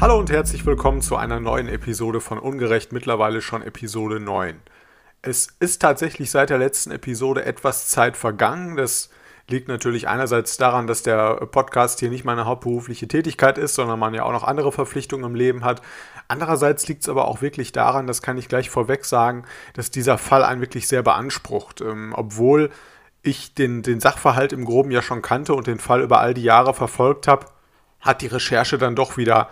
Hallo und herzlich willkommen zu einer neuen Episode von Ungerecht, mittlerweile schon Episode 9. Es ist tatsächlich seit der letzten Episode etwas Zeit vergangen. Das liegt natürlich einerseits daran, dass der Podcast hier nicht meine hauptberufliche Tätigkeit ist, sondern man ja auch noch andere Verpflichtungen im Leben hat. Andererseits liegt es aber auch wirklich daran, das kann ich gleich vorweg sagen, dass dieser Fall einen wirklich sehr beansprucht, obwohl ich den Sachverhalt im Groben ja schon kannte und den Fall über all die Jahre verfolgt habe, hat die Recherche dann doch wieder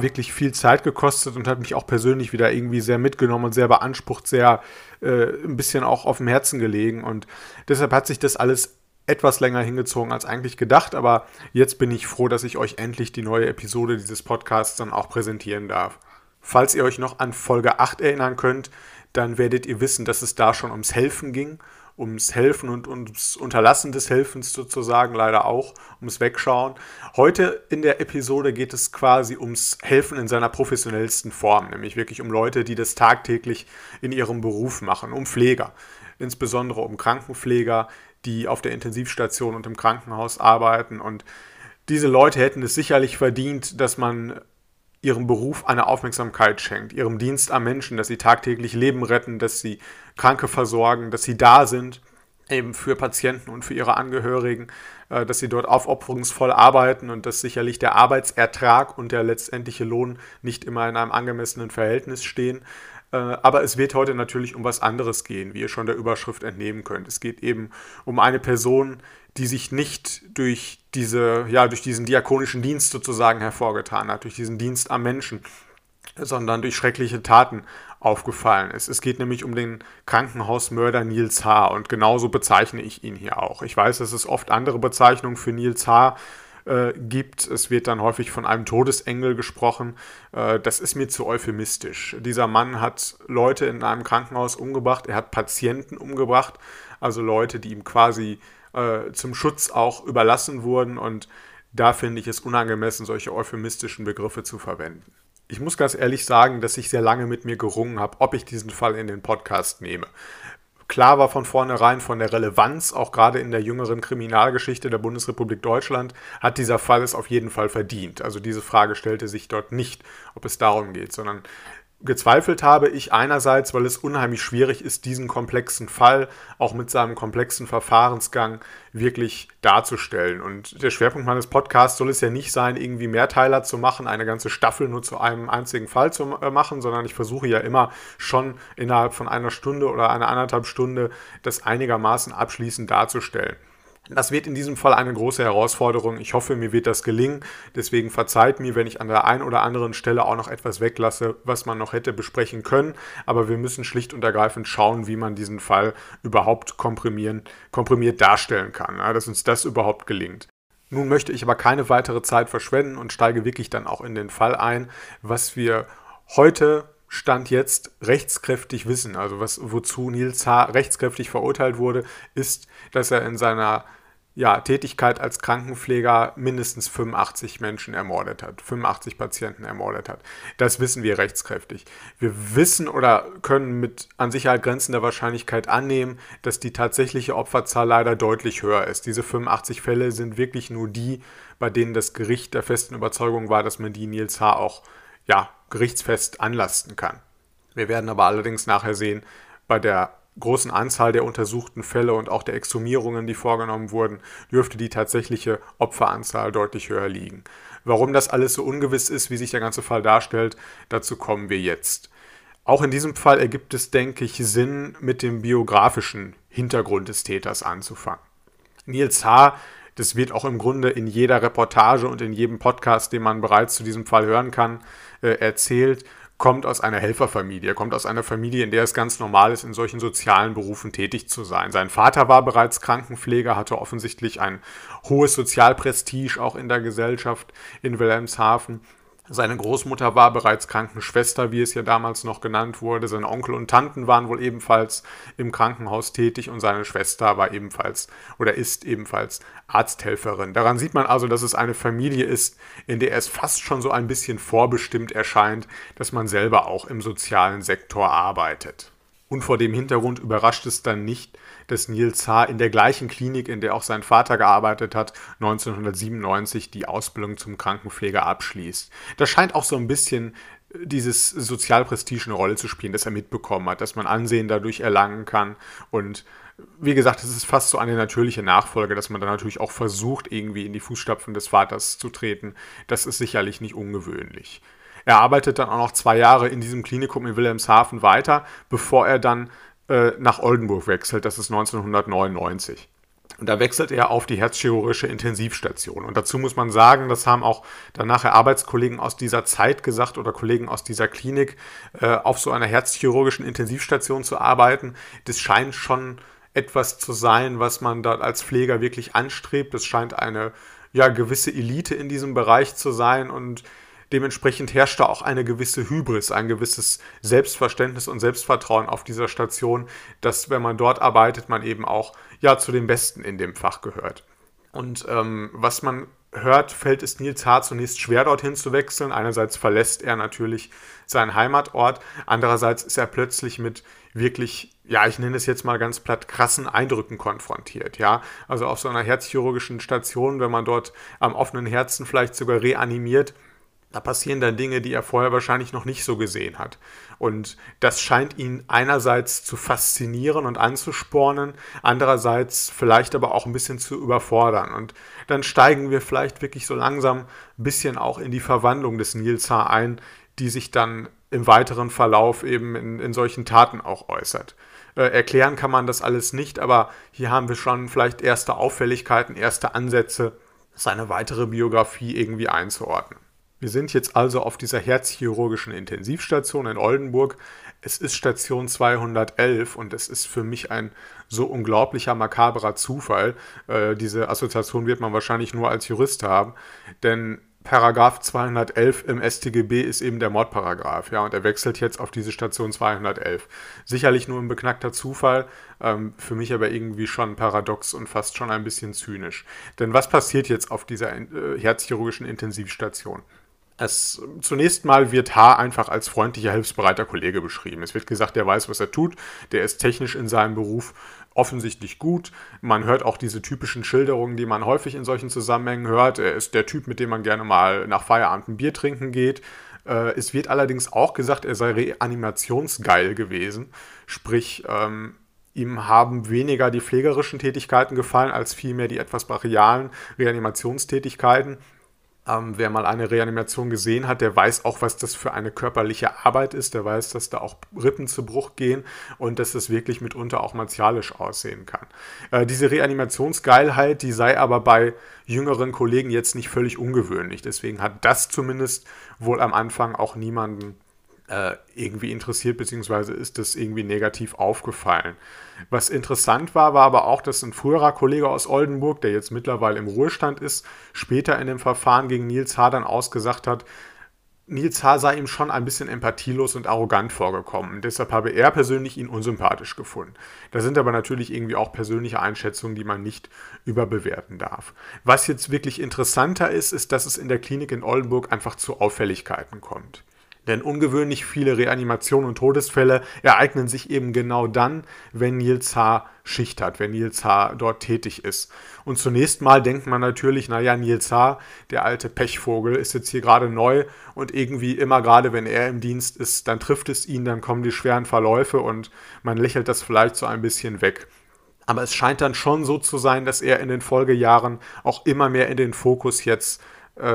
wirklich viel Zeit gekostet und hat mich auch persönlich wieder irgendwie sehr mitgenommen und sehr beansprucht, sehr ein bisschen auch auf dem Herzen gelegen. Und deshalb hat sich das alles etwas länger hingezogen als eigentlich gedacht. Aber jetzt bin ich froh, dass ich euch endlich die neue Episode dieses Podcasts dann auch präsentieren darf. Falls ihr euch noch an Folge 8 erinnern könnt, dann werdet ihr wissen, dass es da schon ums Helfen ging. Ums Helfen und ums Unterlassen des Helfens sozusagen, leider auch, ums Wegschauen. Heute in der Episode geht es quasi ums Helfen in seiner professionellsten Form, nämlich wirklich um Leute, die das tagtäglich in ihrem Beruf machen, um Pfleger, insbesondere um Krankenpfleger, die auf der Intensivstation und im Krankenhaus arbeiten. Und diese Leute hätten es sicherlich verdient, dass man ihrem Beruf eine Aufmerksamkeit schenkt, ihrem Dienst am Menschen, dass sie tagtäglich Leben retten, dass sie Kranke versorgen, dass sie da sind, eben für Patienten und für ihre Angehörigen, dass sie dort aufopferungsvoll arbeiten und dass sicherlich der Arbeitsertrag und der letztendliche Lohn nicht immer in einem angemessenen Verhältnis stehen. Aber es wird heute natürlich um was anderes gehen, wie ihr schon der Überschrift entnehmen könnt. Es geht eben um eine Person, die sich nicht durch diesen diakonischen Dienst sozusagen hervorgetan hat, durch diesen Dienst am Menschen, sondern durch schreckliche Taten aufgefallen ist. Es geht nämlich um den Krankenhausmörder Niels H. und genauso bezeichne ich ihn hier auch. Ich weiß, dass es oft andere Bezeichnungen für Niels H. gibt. Es wird dann häufig von einem Todesengel gesprochen. Das ist mir zu euphemistisch. Dieser Mann hat Leute in einem Krankenhaus umgebracht. Er hat Patienten umgebracht, also Leute, die ihm quasi zum Schutz auch überlassen wurden. Und da finde ich es unangemessen, solche euphemistischen Begriffe zu verwenden. Ich muss ganz ehrlich sagen, dass ich sehr lange mit mir gerungen habe, ob ich diesen Fall in den Podcast nehme. Klar war von vornherein von der Relevanz, auch gerade in der jüngeren Kriminalgeschichte der Bundesrepublik Deutschland, hat dieser Fall es auf jeden Fall verdient. Also diese Frage stellte sich dort nicht, ob es darum geht, sondern gezweifelt habe ich einerseits, weil es unheimlich schwierig ist, diesen komplexen Fall auch mit seinem komplexen Verfahrensgang wirklich darzustellen. Und der Schwerpunkt meines Podcasts soll es ja nicht sein, irgendwie Mehrteiler zu machen, eine ganze Staffel nur zu einem einzigen Fall zu machen, sondern ich versuche ja immer schon innerhalb von einer Stunde oder einer 1,5 Stunde das einigermaßen abschließend darzustellen. Das wird in diesem Fall eine große Herausforderung. Ich hoffe, mir wird das gelingen. Deswegen verzeiht mir, wenn ich an der einen oder anderen Stelle auch noch etwas weglasse, was man noch hätte besprechen können. Aber wir müssen schlicht und ergreifend schauen, wie man diesen Fall überhaupt komprimiert darstellen kann, dass uns das überhaupt gelingt. Nun möchte ich aber keine weitere Zeit verschwenden und steige wirklich dann auch in den Fall ein, was wir heute Stand jetzt rechtskräftig wissen, also wozu Niels H. rechtskräftig verurteilt wurde, ist, dass er in seiner Tätigkeit als Krankenpfleger mindestens 85 Menschen ermordet hat, 85 Patienten ermordet hat. Das wissen wir rechtskräftig. Wir wissen oder können mit an Sicherheit grenzender Wahrscheinlichkeit annehmen, dass die tatsächliche Opferzahl leider deutlich höher ist. Diese 85 Fälle sind wirklich nur die, bei denen das Gericht der festen Überzeugung war, dass man die Niels H. auch gerichtsfest anlasten kann. Wir werden aber allerdings nachher sehen, bei der großen Anzahl der untersuchten Fälle und auch der Exhumierungen, die vorgenommen wurden, dürfte die tatsächliche Opferanzahl deutlich höher liegen. Warum das alles so ungewiss ist, wie sich der ganze Fall darstellt, dazu kommen wir jetzt. Auch in diesem Fall ergibt es, denke ich, Sinn, mit dem biografischen Hintergrund des Täters anzufangen. Niels H., das wird auch im Grunde in jeder Reportage und in jedem Podcast, den man bereits zu diesem Fall hören kann, erzählt, kommt aus einer Helferfamilie, kommt aus einer Familie, in der es ganz normal ist, in solchen sozialen Berufen tätig zu sein. Sein Vater war bereits Krankenpfleger, hatte offensichtlich ein hohes Sozialprestige auch in der Gesellschaft in Wilhelmshaven. Seine Großmutter war bereits Krankenschwester, wie es ja damals noch genannt wurde. Seine Onkel und Tanten waren wohl ebenfalls im Krankenhaus tätig und seine Schwester war ebenfalls oder ist ebenfalls Arzthelferin. Daran sieht man also, dass es eine Familie ist, in der es fast schon so ein bisschen vorbestimmt erscheint, dass man selber auch im sozialen Sektor arbeitet. Und vor dem Hintergrund überrascht es dann nicht, dass Niels H. in der gleichen Klinik, in der auch sein Vater gearbeitet hat, 1997 die Ausbildung zum Krankenpfleger abschließt. Da scheint auch so ein bisschen dieses Sozialprestige eine Rolle zu spielen, das er mitbekommen hat, dass man Ansehen dadurch erlangen kann. Und wie gesagt, es ist fast so eine natürliche Nachfolge, dass man dann natürlich auch versucht, irgendwie in die Fußstapfen des Vaters zu treten. Das ist sicherlich nicht ungewöhnlich. Er arbeitet dann auch noch 2 Jahre in diesem Klinikum in Wilhelmshaven weiter, bevor er dann nach Oldenburg wechselt. Das ist 1999. Und da wechselt er auf die herzchirurgische Intensivstation. Und dazu muss man sagen, das haben auch danach Arbeitskollegen aus dieser Zeit gesagt oder Kollegen aus dieser Klinik, auf so einer herzchirurgischen Intensivstation zu arbeiten. Das scheint schon etwas zu sein, was man da als Pfleger wirklich anstrebt. Das scheint eine gewisse Elite in diesem Bereich zu sein und dementsprechend herrscht da auch eine gewisse Hybris, ein gewisses Selbstverständnis und Selbstvertrauen auf dieser Station, dass, wenn man dort arbeitet, man eben auch zu den Besten in dem Fach gehört. Und was man hört, fällt es Niels H. zunächst schwer, dorthin zu wechseln. Einerseits verlässt er natürlich seinen Heimatort, andererseits ist er plötzlich mit wirklich, ich nenne es jetzt mal ganz platt, krassen Eindrücken konfrontiert. Ja? Also auf so einer herzchirurgischen Station, wenn man dort am offenen Herzen vielleicht sogar reanimiert, da passieren dann Dinge, die er vorher wahrscheinlich noch nicht so gesehen hat. Und das scheint ihn einerseits zu faszinieren und anzuspornen, andererseits vielleicht aber auch ein bisschen zu überfordern. Und dann steigen wir vielleicht wirklich so langsam ein bisschen auch in die Verwandlung des Niels H. ein, die sich dann im weiteren Verlauf eben in solchen Taten auch äußert. Erklären kann man das alles nicht, aber hier haben wir schon vielleicht erste Auffälligkeiten, erste Ansätze, seine weitere Biografie irgendwie einzuordnen. Wir sind jetzt also auf dieser herzchirurgischen Intensivstation in Oldenburg. Es ist Station 211 und es ist für mich ein so unglaublicher, makaberer Zufall. Diese Assoziation wird man wahrscheinlich nur als Jurist haben, denn Paragraph 211 im StGB ist eben der Mordparagraph, und er wechselt jetzt auf diese Station 211. Sicherlich nur ein beknackter Zufall, für mich aber irgendwie schon paradox und fast schon ein bisschen zynisch. Denn was passiert jetzt auf dieser herzchirurgischen Intensivstation? Zunächst mal wird H. einfach als freundlicher, hilfsbereiter Kollege beschrieben. Es wird gesagt, der weiß, was er tut, der ist technisch in seinem Beruf offensichtlich gut. Man hört auch diese typischen Schilderungen, die man häufig in solchen Zusammenhängen hört. Er ist der Typ, mit dem man gerne mal nach Feierabend ein Bier trinken geht. Es wird allerdings auch gesagt, er sei reanimationsgeil gewesen. Sprich, ihm haben weniger die pflegerischen Tätigkeiten gefallen, als vielmehr die etwas brachialen Reanimationstätigkeiten. Wer mal eine Reanimation gesehen hat, der weiß auch, was das für eine körperliche Arbeit ist. Der weiß, dass da auch Rippen zu Bruch gehen und dass es wirklich mitunter auch martialisch aussehen kann. Diese Reanimationsgeilheit, die sei aber bei jüngeren Kollegen jetzt nicht völlig ungewöhnlich. Deswegen hat das zumindest wohl am Anfang auch niemanden irgendwie interessiert, beziehungsweise ist das irgendwie negativ aufgefallen. Was interessant war aber auch, dass ein früherer Kollege aus Oldenburg, der jetzt mittlerweile im Ruhestand ist, später in dem Verfahren gegen Niels H. dann ausgesagt hat, Niels H. sei ihm schon ein bisschen empathielos und arrogant vorgekommen. Deshalb habe er persönlich ihn unsympathisch gefunden. Da sind aber natürlich irgendwie auch persönliche Einschätzungen, die man nicht überbewerten darf. Was jetzt wirklich interessanter ist, ist, dass es in der Klinik in Oldenburg einfach zu Auffälligkeiten kommt. Denn ungewöhnlich viele Reanimationen und Todesfälle ereignen sich eben genau dann, wenn Niels H. Schicht hat, wenn Niels H. dort tätig ist. Und zunächst mal denkt man natürlich, Niels H., der alte Pechvogel, ist jetzt hier gerade neu und irgendwie immer gerade, wenn er im Dienst ist, dann trifft es ihn, dann kommen die schweren Verläufe und man lächelt das vielleicht so ein bisschen weg. Aber es scheint dann schon so zu sein, dass er in den Folgejahren auch immer mehr in den Fokus jetzt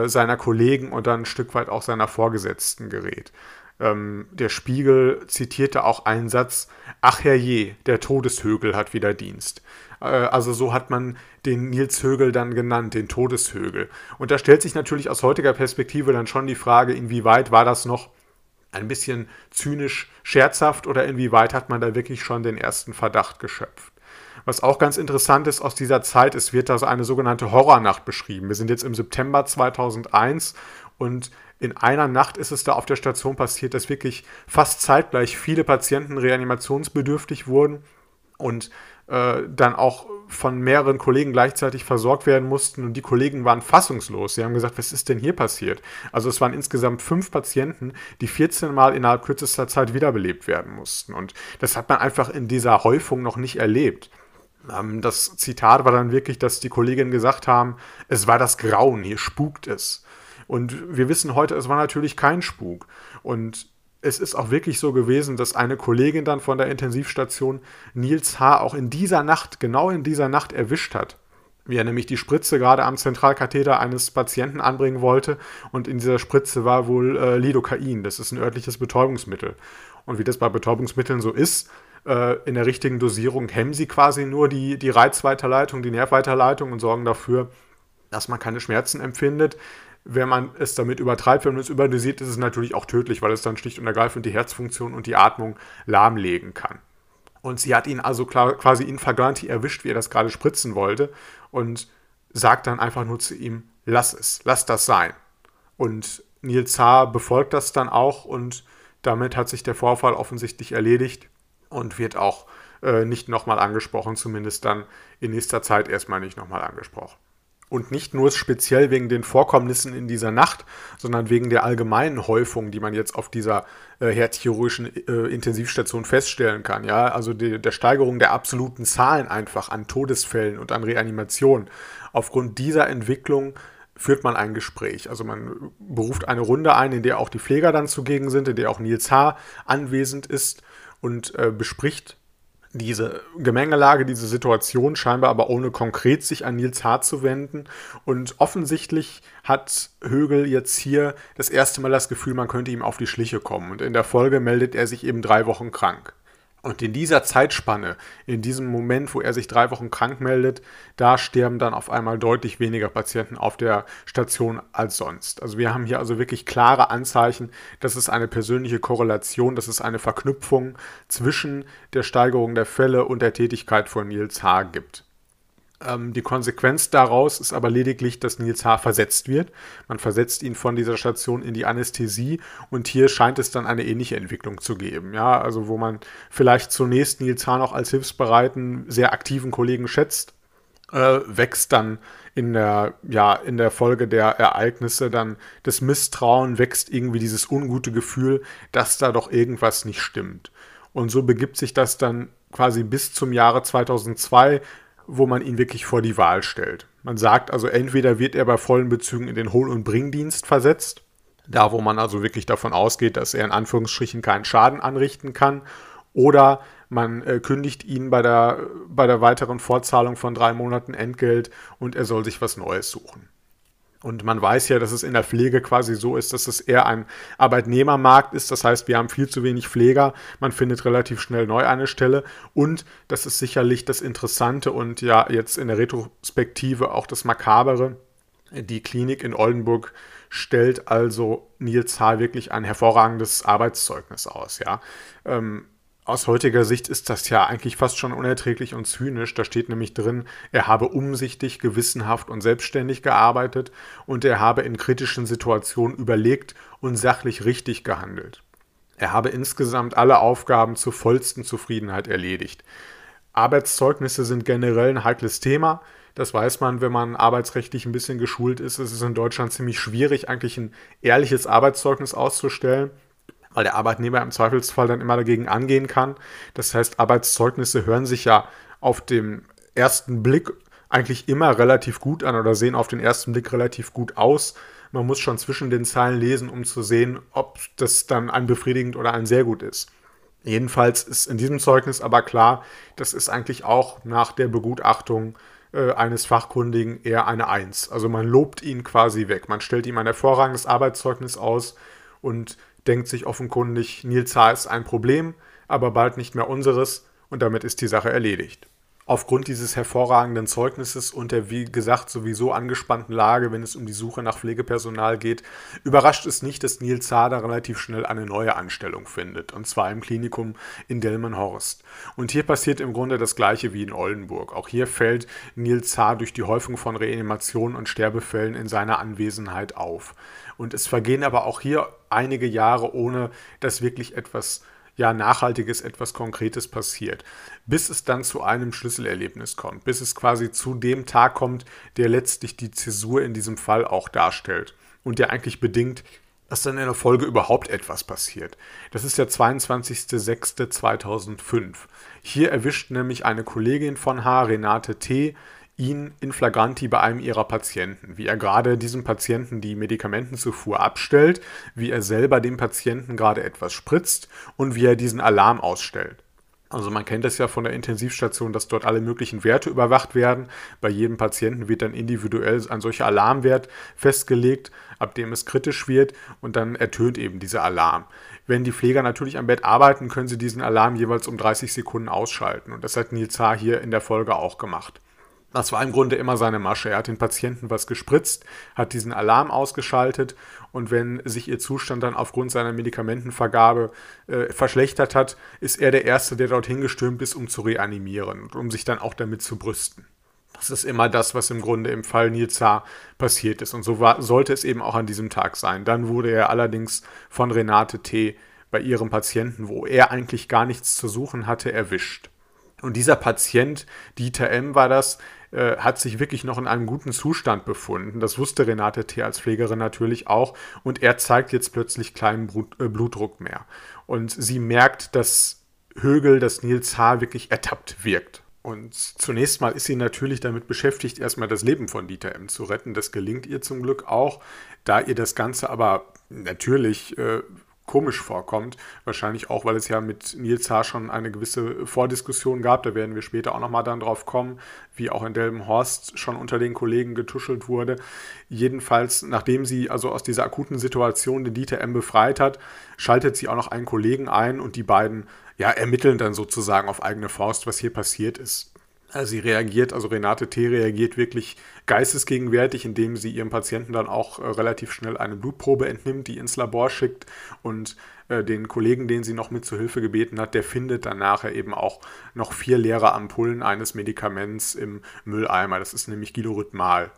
seiner Kollegen und dann ein Stück weit auch seiner Vorgesetzten gerät. Der Spiegel zitierte auch einen Satz, ach herrje, der Todeshögel hat wieder Dienst. Also so hat man den Niels Högel dann genannt, den Todeshögel. Und da stellt sich natürlich aus heutiger Perspektive dann schon die Frage, inwieweit war das noch ein bisschen zynisch scherzhaft oder inwieweit hat man da wirklich schon den ersten Verdacht geschöpft. Was auch ganz interessant ist aus dieser Zeit, es wird da so eine sogenannte Horrornacht beschrieben. Wir sind jetzt im September 2001 und in einer Nacht ist es da auf der Station passiert, dass wirklich fast zeitgleich viele Patienten reanimationsbedürftig wurden und dann auch von mehreren Kollegen gleichzeitig versorgt werden mussten und die Kollegen waren fassungslos. Sie haben gesagt, was ist denn hier passiert? Also es waren insgesamt 5 Patienten, die 14 Mal innerhalb kürzester Zeit wiederbelebt werden mussten. Und das hat man einfach in dieser Häufung noch nicht erlebt. Das Zitat war dann wirklich, dass die Kolleginnen gesagt haben, es war das Grauen, hier spukt es. Und wir wissen heute, es war natürlich kein Spuk. Und es ist auch wirklich so gewesen, dass eine Kollegin dann von der Intensivstation Niels H. auch in dieser Nacht, genau in dieser Nacht erwischt hat, wie er nämlich die Spritze gerade am Zentralkatheter eines Patienten anbringen wollte und in dieser Spritze war wohl Lidocain, das ist ein örtliches Betäubungsmittel. Und wie das bei Betäubungsmitteln so ist, in der richtigen Dosierung hemmen sie quasi nur die Reizweiterleitung, die Nervweiterleitung und sorgen dafür, dass man keine Schmerzen empfindet. Wenn man es damit übertreibt, wenn man es überdosiert, ist es natürlich auch tödlich, weil es dann schlicht und ergreifend die Herzfunktion und die Atmung lahmlegen kann. Und sie hat ihn also quasi infraganti erwischt, wie er das gerade spritzen wollte und sagt dann einfach nur zu ihm, lass es, lass das sein. Und Niels H. befolgt das dann auch und damit hat sich der Vorfall offensichtlich erledigt und wird auch nicht nochmal angesprochen, zumindest dann in nächster Zeit erstmal nicht nochmal angesprochen. Und nicht nur speziell wegen den Vorkommnissen in dieser Nacht, sondern wegen der allgemeinen Häufung, die man jetzt auf dieser herzchirurgischen Intensivstation feststellen kann. Ja? Also der Steigerung der absoluten Zahlen einfach an Todesfällen und an Reanimationen. Aufgrund dieser Entwicklung führt man ein Gespräch. Also man beruft eine Runde ein, in der auch die Pfleger dann zugegen sind, in der auch Niels H. anwesend ist und bespricht diese Gemengelage, diese Situation, scheinbar aber ohne konkret sich an Niels H. zu wenden. Und offensichtlich hat Högel jetzt hier das erste Mal das Gefühl, man könnte ihm auf die Schliche kommen. Und in der Folge meldet er sich eben 3 Wochen krank. Und in dieser Zeitspanne, in diesem Moment, wo er sich 3 Wochen krank meldet, da sterben dann auf einmal deutlich weniger Patienten auf der Station als sonst. Also wir haben hier also wirklich klare Anzeichen, dass es eine persönliche Korrelation, dass es eine Verknüpfung zwischen der Steigerung der Fälle und der Tätigkeit von Niels H. gibt. Die Konsequenz daraus ist aber lediglich, dass Niels H. versetzt wird. Man versetzt ihn von dieser Station in die Anästhesie und hier scheint es dann eine ähnliche Entwicklung zu geben. Ja, also wo man vielleicht zunächst Niels H. noch als hilfsbereiten, sehr aktiven Kollegen schätzt, wächst dann in der Folge der Ereignisse dann das Misstrauen, wächst irgendwie dieses ungute Gefühl, dass da doch irgendwas nicht stimmt. Und so begibt sich das dann quasi bis zum Jahre 2002, wo man ihn wirklich vor die Wahl stellt. Man sagt also, entweder wird er bei vollen Bezügen in den Hol- und Bringdienst versetzt, da wo man also wirklich davon ausgeht, dass er in Anführungsstrichen keinen Schaden anrichten kann, oder man kündigt ihn bei der weiteren Fortzahlung von 3 Monaten Entgelt und er soll sich was Neues suchen. Und man weiß ja, dass es in der Pflege quasi so ist, dass es eher ein Arbeitnehmermarkt ist. Das heißt, wir haben viel zu wenig Pfleger. Man findet relativ schnell neu eine Stelle. Und das ist sicherlich das Interessante und ja jetzt in der Retrospektive auch das Makabere. Die Klinik in Oldenburg stellt also Niels H. wirklich ein hervorragendes Arbeitszeugnis aus. Ja. Aus heutiger Sicht ist das ja eigentlich fast schon unerträglich und zynisch. Da steht nämlich drin, er habe umsichtig, gewissenhaft und selbstständig gearbeitet und er habe in kritischen Situationen überlegt und sachlich richtig gehandelt. Er habe insgesamt alle Aufgaben zur vollsten Zufriedenheit erledigt. Arbeitszeugnisse sind generell ein heikles Thema. Das weiß man, wenn man arbeitsrechtlich ein bisschen geschult ist. Es ist in Deutschland ziemlich schwierig, eigentlich ein ehrliches Arbeitszeugnis auszustellen, weil der Arbeitnehmer im Zweifelsfall dann immer dagegen angehen kann. Das heißt, Arbeitszeugnisse hören sich ja auf den ersten Blick eigentlich immer relativ gut an oder sehen auf den ersten Blick relativ gut aus. Man muss schon zwischen den Zeilen lesen, um zu sehen, ob das dann ein befriedigend oder ein sehr gut ist. Jedenfalls ist in diesem Zeugnis aber klar, das ist eigentlich auch nach der Begutachtung eines Fachkundigen eher eine 1. Also man lobt ihn quasi weg. Man stellt ihm ein hervorragendes Arbeitszeugnis aus und denkt sich offenkundig, Niels H. ist ein Problem, aber bald nicht mehr unseres und damit ist die Sache erledigt. Aufgrund dieses hervorragenden Zeugnisses und der, wie gesagt, sowieso angespannten Lage, wenn es um die Suche nach Pflegepersonal geht, überrascht es nicht, dass Niels H. da relativ schnell eine neue Anstellung findet, und zwar im Klinikum in Delmenhorst. Und hier passiert im Grunde das Gleiche wie in Oldenburg. Auch hier fällt Niels H. durch die Häufung von Reanimationen und Sterbefällen in seiner Anwesenheit auf. Und es vergehen aber auch hier einige Jahre, ohne dass wirklich etwas ja, Nachhaltiges, etwas Konkretes passiert, bis es dann zu einem Schlüsselerlebnis kommt, bis es quasi zu dem Tag kommt, der letztlich die Zäsur in diesem Fall auch darstellt und der eigentlich bedingt, dass dann in der Folge überhaupt etwas passiert. Das ist der 22.06.2005. Hier erwischt nämlich eine Kollegin von H., Renate T., ihn in flagranti bei einem ihrer Patienten, wie er gerade diesem Patienten die Medikamentenzufuhr abstellt, wie er selber dem Patienten gerade etwas spritzt und wie er diesen Alarm ausstellt. Also man kennt das ja von der Intensivstation, dass dort alle möglichen Werte überwacht werden. Bei jedem Patienten wird dann individuell ein solcher Alarmwert festgelegt, ab dem es kritisch wird, und dann ertönt eben dieser Alarm. Wenn die Pfleger natürlich am Bett arbeiten, können sie diesen Alarm jeweils um 30 Sekunden ausschalten, und das hat Niels H. hier in der Folge auch gemacht. Das war im Grunde immer seine Masche. Er hat den Patienten was gespritzt, hat diesen Alarm ausgeschaltet, und wenn sich ihr Zustand dann aufgrund seiner Medikamentenvergabe verschlechtert hat, ist er der Erste, der dorthin gestürmt ist, um zu reanimieren und um sich dann auch damit zu brüsten. Das ist immer das, was im Grunde im Fall Niels H. passiert ist, und so sollte es eben auch an diesem Tag sein. Dann wurde er allerdings von Renate T. bei ihrem Patienten, wo er eigentlich gar nichts zu suchen hatte, erwischt. Und dieser Patient, Dieter M. war das, hat sich wirklich noch in einem guten Zustand befunden. Das wusste Renate T. als Pflegerin natürlich auch. Und er zeigt jetzt plötzlich keinen Blutdruck mehr. Und sie merkt, dass Högel, dass Niels H. wirklich ertappt wirkt. Und zunächst mal ist sie natürlich damit beschäftigt, erstmal das Leben von Dieter M. zu retten. Das gelingt ihr zum Glück auch, da ihr das Ganze aber natürlich komisch vorkommt, wahrscheinlich auch, weil es ja mit Niels H. schon eine gewisse Vordiskussion gab, da werden wir später auch nochmal dann drauf kommen, wie auch in Delmenhorst schon unter den Kollegen getuschelt wurde. Jedenfalls, nachdem sie also aus dieser akuten Situation den Dieter M. befreit hat, schaltet sie auch noch einen Kollegen ein, und die beiden ermitteln dann sozusagen auf eigene Faust, was hier passiert ist. Sie reagiert, also Renate T. reagiert wirklich geistesgegenwärtig, indem sie ihrem Patienten dann auch relativ schnell eine Blutprobe entnimmt, die ins Labor schickt, und den Kollegen, den sie noch mit zur Hilfe gebeten hat, der findet dann nachher eben auch noch 4 leere Ampullen eines Medikaments im Mülleimer. Das ist nämlich Gilorhythmal.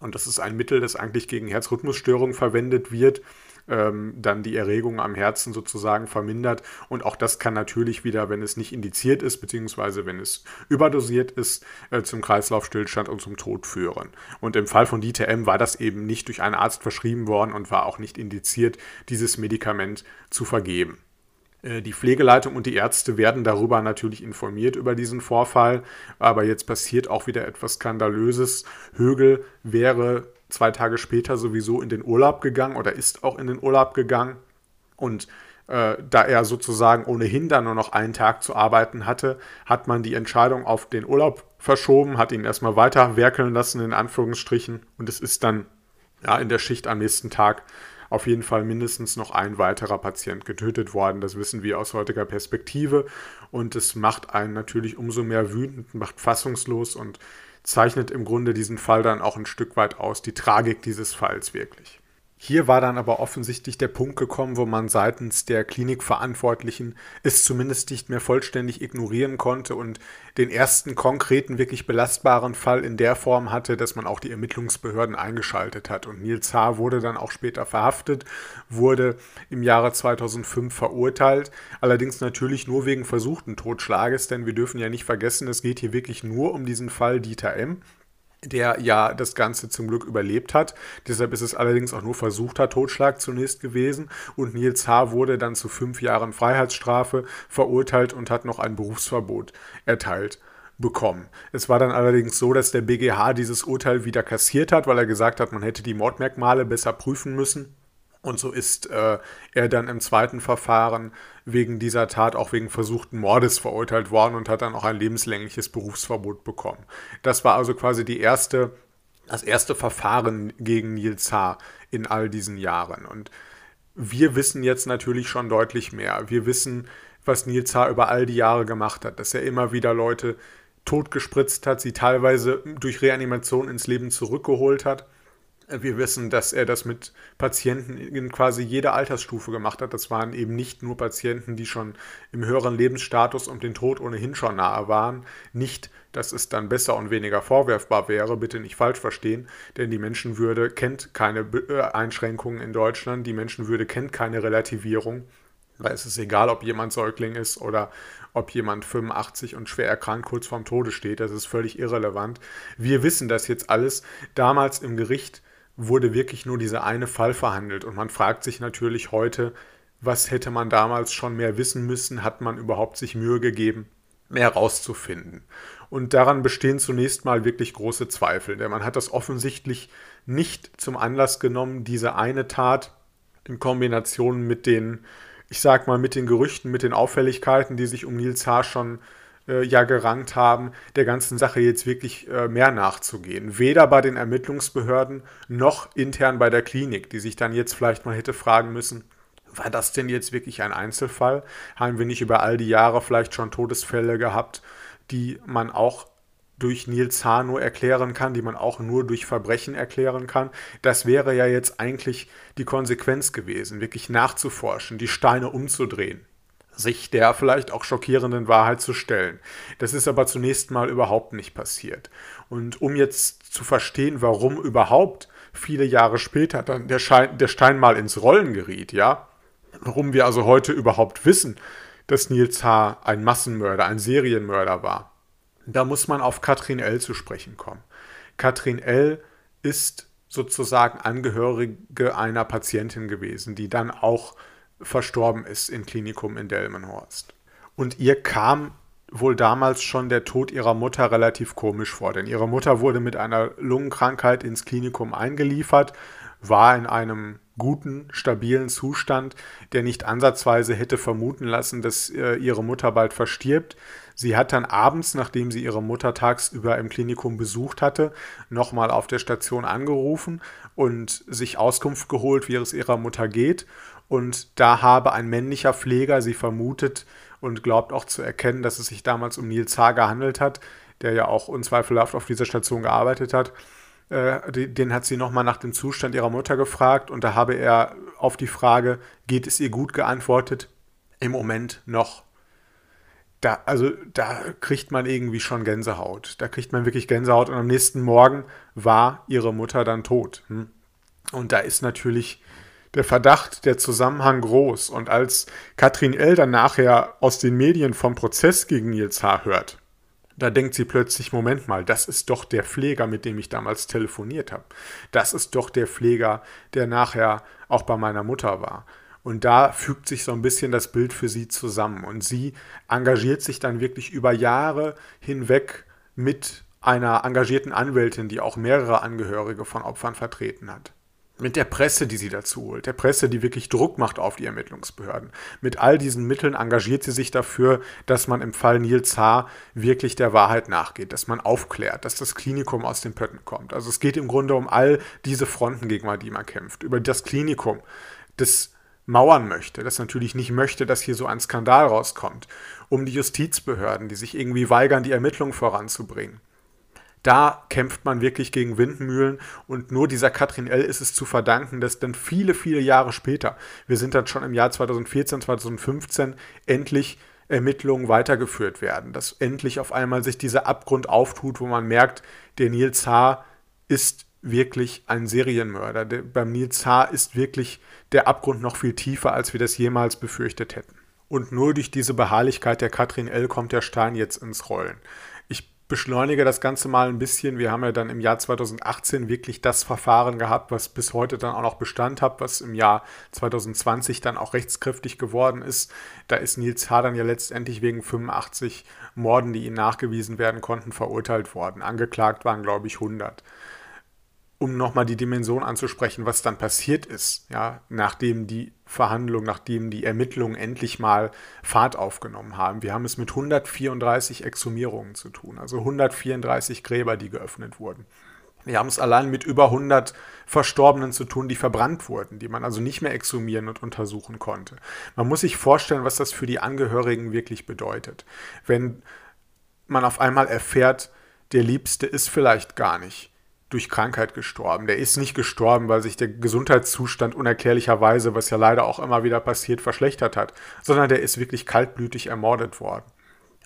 Und das ist ein Mittel, das eigentlich gegen Herzrhythmusstörungen verwendet wird, dann die Erregung am Herzen sozusagen vermindert. Und auch das kann natürlich wieder, wenn es nicht indiziert ist, beziehungsweise wenn es überdosiert ist, zum Kreislaufstillstand und zum Tod führen. Und im Fall von Dieter M. war das eben nicht durch einen Arzt verschrieben worden und war auch nicht indiziert, dieses Medikament zu vergeben. Die Pflegeleitung und die Ärzte werden darüber natürlich informiert, über diesen Vorfall. Aber jetzt passiert auch wieder etwas Skandalöses. Högel wäre 2 Tage später sowieso in den Urlaub gegangen oder ist auch in den Urlaub gegangen. Und da er sozusagen ohnehin dann nur noch einen Tag zu arbeiten hatte, hat man die Entscheidung auf den Urlaub verschoben, hat ihn erstmal weiter werkeln lassen, in Anführungsstrichen. Und es ist dann in der Schicht am nächsten Tag auf jeden Fall mindestens noch ein weiterer Patient getötet worden. Das wissen wir aus heutiger Perspektive. Und es macht einen natürlich umso mehr wütend, macht fassungslos und zeichnet im Grunde diesen Fall dann auch ein Stück weit aus, die Tragik dieses Falls wirklich. Hier war dann aber offensichtlich der Punkt gekommen, wo man seitens der Klinikverantwortlichen es zumindest nicht mehr vollständig ignorieren konnte und den ersten konkreten, wirklich belastbaren Fall in der Form hatte, dass man auch die Ermittlungsbehörden eingeschaltet hat. Und Niels H. wurde dann auch später verhaftet, wurde im Jahre 2005 verurteilt, allerdings natürlich nur wegen versuchten Totschlages, denn wir dürfen ja nicht vergessen, es geht hier wirklich nur um diesen Fall Dieter M., der ja das Ganze zum Glück überlebt hat. Deshalb ist es allerdings auch nur versuchter Totschlag zunächst gewesen. Und Niels H. wurde dann zu 5 Jahren Freiheitsstrafe verurteilt und hat noch ein Berufsverbot erteilt bekommen. Es war dann allerdings so, dass der BGH dieses Urteil wieder kassiert hat, weil er gesagt hat, man hätte die Mordmerkmale besser prüfen müssen. Und so ist er dann im zweiten Verfahren wegen dieser Tat auch wegen versuchten Mordes verurteilt worden und hat dann auch ein lebenslängliches Berufsverbot bekommen. Das war also quasi das erste Verfahren gegen Niels H. in all diesen Jahren. Und wir wissen jetzt natürlich schon deutlich mehr. Wir wissen, was Niels H. über all die Jahre gemacht hat, dass er immer wieder Leute totgespritzt hat, sie teilweise durch Reanimation ins Leben zurückgeholt hat. Wir wissen, dass er das mit Patienten in quasi jeder Altersstufe gemacht hat. Das waren eben nicht nur Patienten, die schon im höheren Lebensstatus und dem Tod ohnehin schon nahe waren. Nicht, dass es dann besser und weniger vorwerfbar wäre, bitte nicht falsch verstehen, denn die Menschenwürde kennt keine Einschränkungen in Deutschland, die Menschenwürde kennt keine Relativierung. weil es ist egal, ob jemand Säugling ist oder ob jemand 85 und schwer erkrankt kurz vorm Tode steht, das ist völlig irrelevant. Wir wissen das jetzt alles. Damals im Gericht wurde wirklich nur dieser eine Fall verhandelt und man fragt sich natürlich heute, was hätte man damals schon mehr wissen müssen, hat man überhaupt sich Mühe gegeben, mehr rauszufinden. Und daran bestehen zunächst mal wirklich große Zweifel, denn man hat das offensichtlich nicht zum Anlass genommen, diese eine Tat in Kombination mit den, ich sag mal, mit den Gerüchten, mit den Auffälligkeiten, die sich um Niels H. schon gerankt haben, der ganzen Sache jetzt wirklich mehr nachzugehen. Weder bei den Ermittlungsbehörden noch intern bei der Klinik, die sich dann jetzt vielleicht mal hätte fragen müssen, war das denn jetzt wirklich ein Einzelfall? Haben wir nicht über all die Jahre vielleicht schon Todesfälle gehabt, die man auch durch Niels H. nur erklären kann, die man auch nur durch Verbrechen erklären kann? Das wäre ja jetzt eigentlich die Konsequenz gewesen, wirklich nachzuforschen, die Steine umzudrehen, sich der vielleicht auch schockierenden Wahrheit zu stellen. Das ist aber zunächst mal überhaupt nicht passiert. Und um jetzt zu verstehen, warum überhaupt viele Jahre später dann der Stein mal ins Rollen geriet, ja, warum wir also heute überhaupt wissen, dass Niels H. ein Massenmörder, ein Serienmörder war, da muss man auf Katrin L. zu sprechen kommen. Katrin L. ist sozusagen Angehörige einer Patientin gewesen, die dann auch verstorben ist im Klinikum in Delmenhorst. Und ihr kam wohl damals schon der Tod ihrer Mutter relativ komisch vor, denn ihre Mutter wurde mit einer Lungenkrankheit ins Klinikum eingeliefert, war in einem guten, stabilen Zustand, der nicht ansatzweise hätte vermuten lassen, dass ihre Mutter bald verstirbt. Sie hat dann abends, nachdem sie ihre Mutter tagsüber im Klinikum besucht hatte, nochmal auf der Station angerufen und sich Auskunft geholt, wie es ihrer Mutter geht. Und da habe ein männlicher Pfleger sie vermutet und glaubt auch zu erkennen, dass es sich damals um Niels H. gehandelt hat, der ja auch unzweifelhaft auf dieser Station gearbeitet hat. Den hat sie nochmal nach dem Zustand ihrer Mutter gefragt und da habe er auf die Frage, geht es ihr gut, geantwortet, im Moment noch. Da kriegt man irgendwie schon Gänsehaut. Da kriegt man wirklich Gänsehaut und am nächsten Morgen war ihre Mutter dann tot. Und da ist natürlich der Verdacht, der Zusammenhang groß. Und als Katrin L. dann nachher aus den Medien vom Prozess gegen Niels H. hört, da denkt sie plötzlich, Moment mal, das ist doch der Pfleger, mit dem ich damals telefoniert habe. Das ist doch der Pfleger, der nachher auch bei meiner Mutter war. Und da fügt sich so ein bisschen das Bild für sie zusammen. Und sie engagiert sich dann wirklich über Jahre hinweg mit einer engagierten Anwältin, die auch mehrere Angehörige von Opfern vertreten hat. Mit der Presse, die sie dazu holt, der Presse, die wirklich Druck macht auf die Ermittlungsbehörden. Mit all diesen Mitteln engagiert sie sich dafür, dass man im Fall Niels H. wirklich der Wahrheit nachgeht, dass man aufklärt, dass das Klinikum aus den Pötten kommt. Also es geht im Grunde um all diese Fronten, gegen die man kämpft. Über das Klinikum, das mauern möchte, das natürlich nicht möchte, dass hier so ein Skandal rauskommt. Um die Justizbehörden, die sich irgendwie weigern, die Ermittlungen voranzubringen. Da kämpft man wirklich gegen Windmühlen und nur dieser Katrin L. ist es zu verdanken, dass dann viele, viele Jahre später, wir sind dann schon im Jahr 2014, 2015, endlich Ermittlungen weitergeführt werden. Dass endlich auf einmal sich dieser Abgrund auftut, wo man merkt, der Niels H. ist wirklich ein Serienmörder. Beim Niels H. ist wirklich der Abgrund noch viel tiefer, als wir das jemals befürchtet hätten. Und nur durch diese Beharrlichkeit der Katrin L. kommt der Stein jetzt ins Rollen. Beschleunige das Ganze mal ein bisschen. Wir haben ja dann im Jahr 2018 wirklich das Verfahren gehabt, was bis heute dann auch noch Bestand hat, was im Jahr 2020 dann auch rechtskräftig geworden ist. Da ist Niels H. dann ja letztendlich wegen 85 Morden, die ihm nachgewiesen werden konnten, verurteilt worden. Angeklagt waren, glaube ich, 100. Um nochmal die Dimension anzusprechen, was dann passiert ist, ja, nachdem die Verhandlungen, nachdem die Ermittlungen endlich mal Fahrt aufgenommen haben. Wir haben es mit 134 Exhumierungen zu tun, also 134 Gräber, die geöffnet wurden. Wir haben es allein mit über 100 Verstorbenen zu tun, die verbrannt wurden, die man also nicht mehr exhumieren und untersuchen konnte. Man muss sich vorstellen, was das für die Angehörigen wirklich bedeutet. Wenn man auf einmal erfährt, der Liebste ist vielleicht gar nicht durch Krankheit gestorben. Der ist nicht gestorben, weil sich der Gesundheitszustand unerklärlicherweise, was ja leider auch immer wieder passiert, verschlechtert hat, sondern der ist wirklich kaltblütig ermordet worden.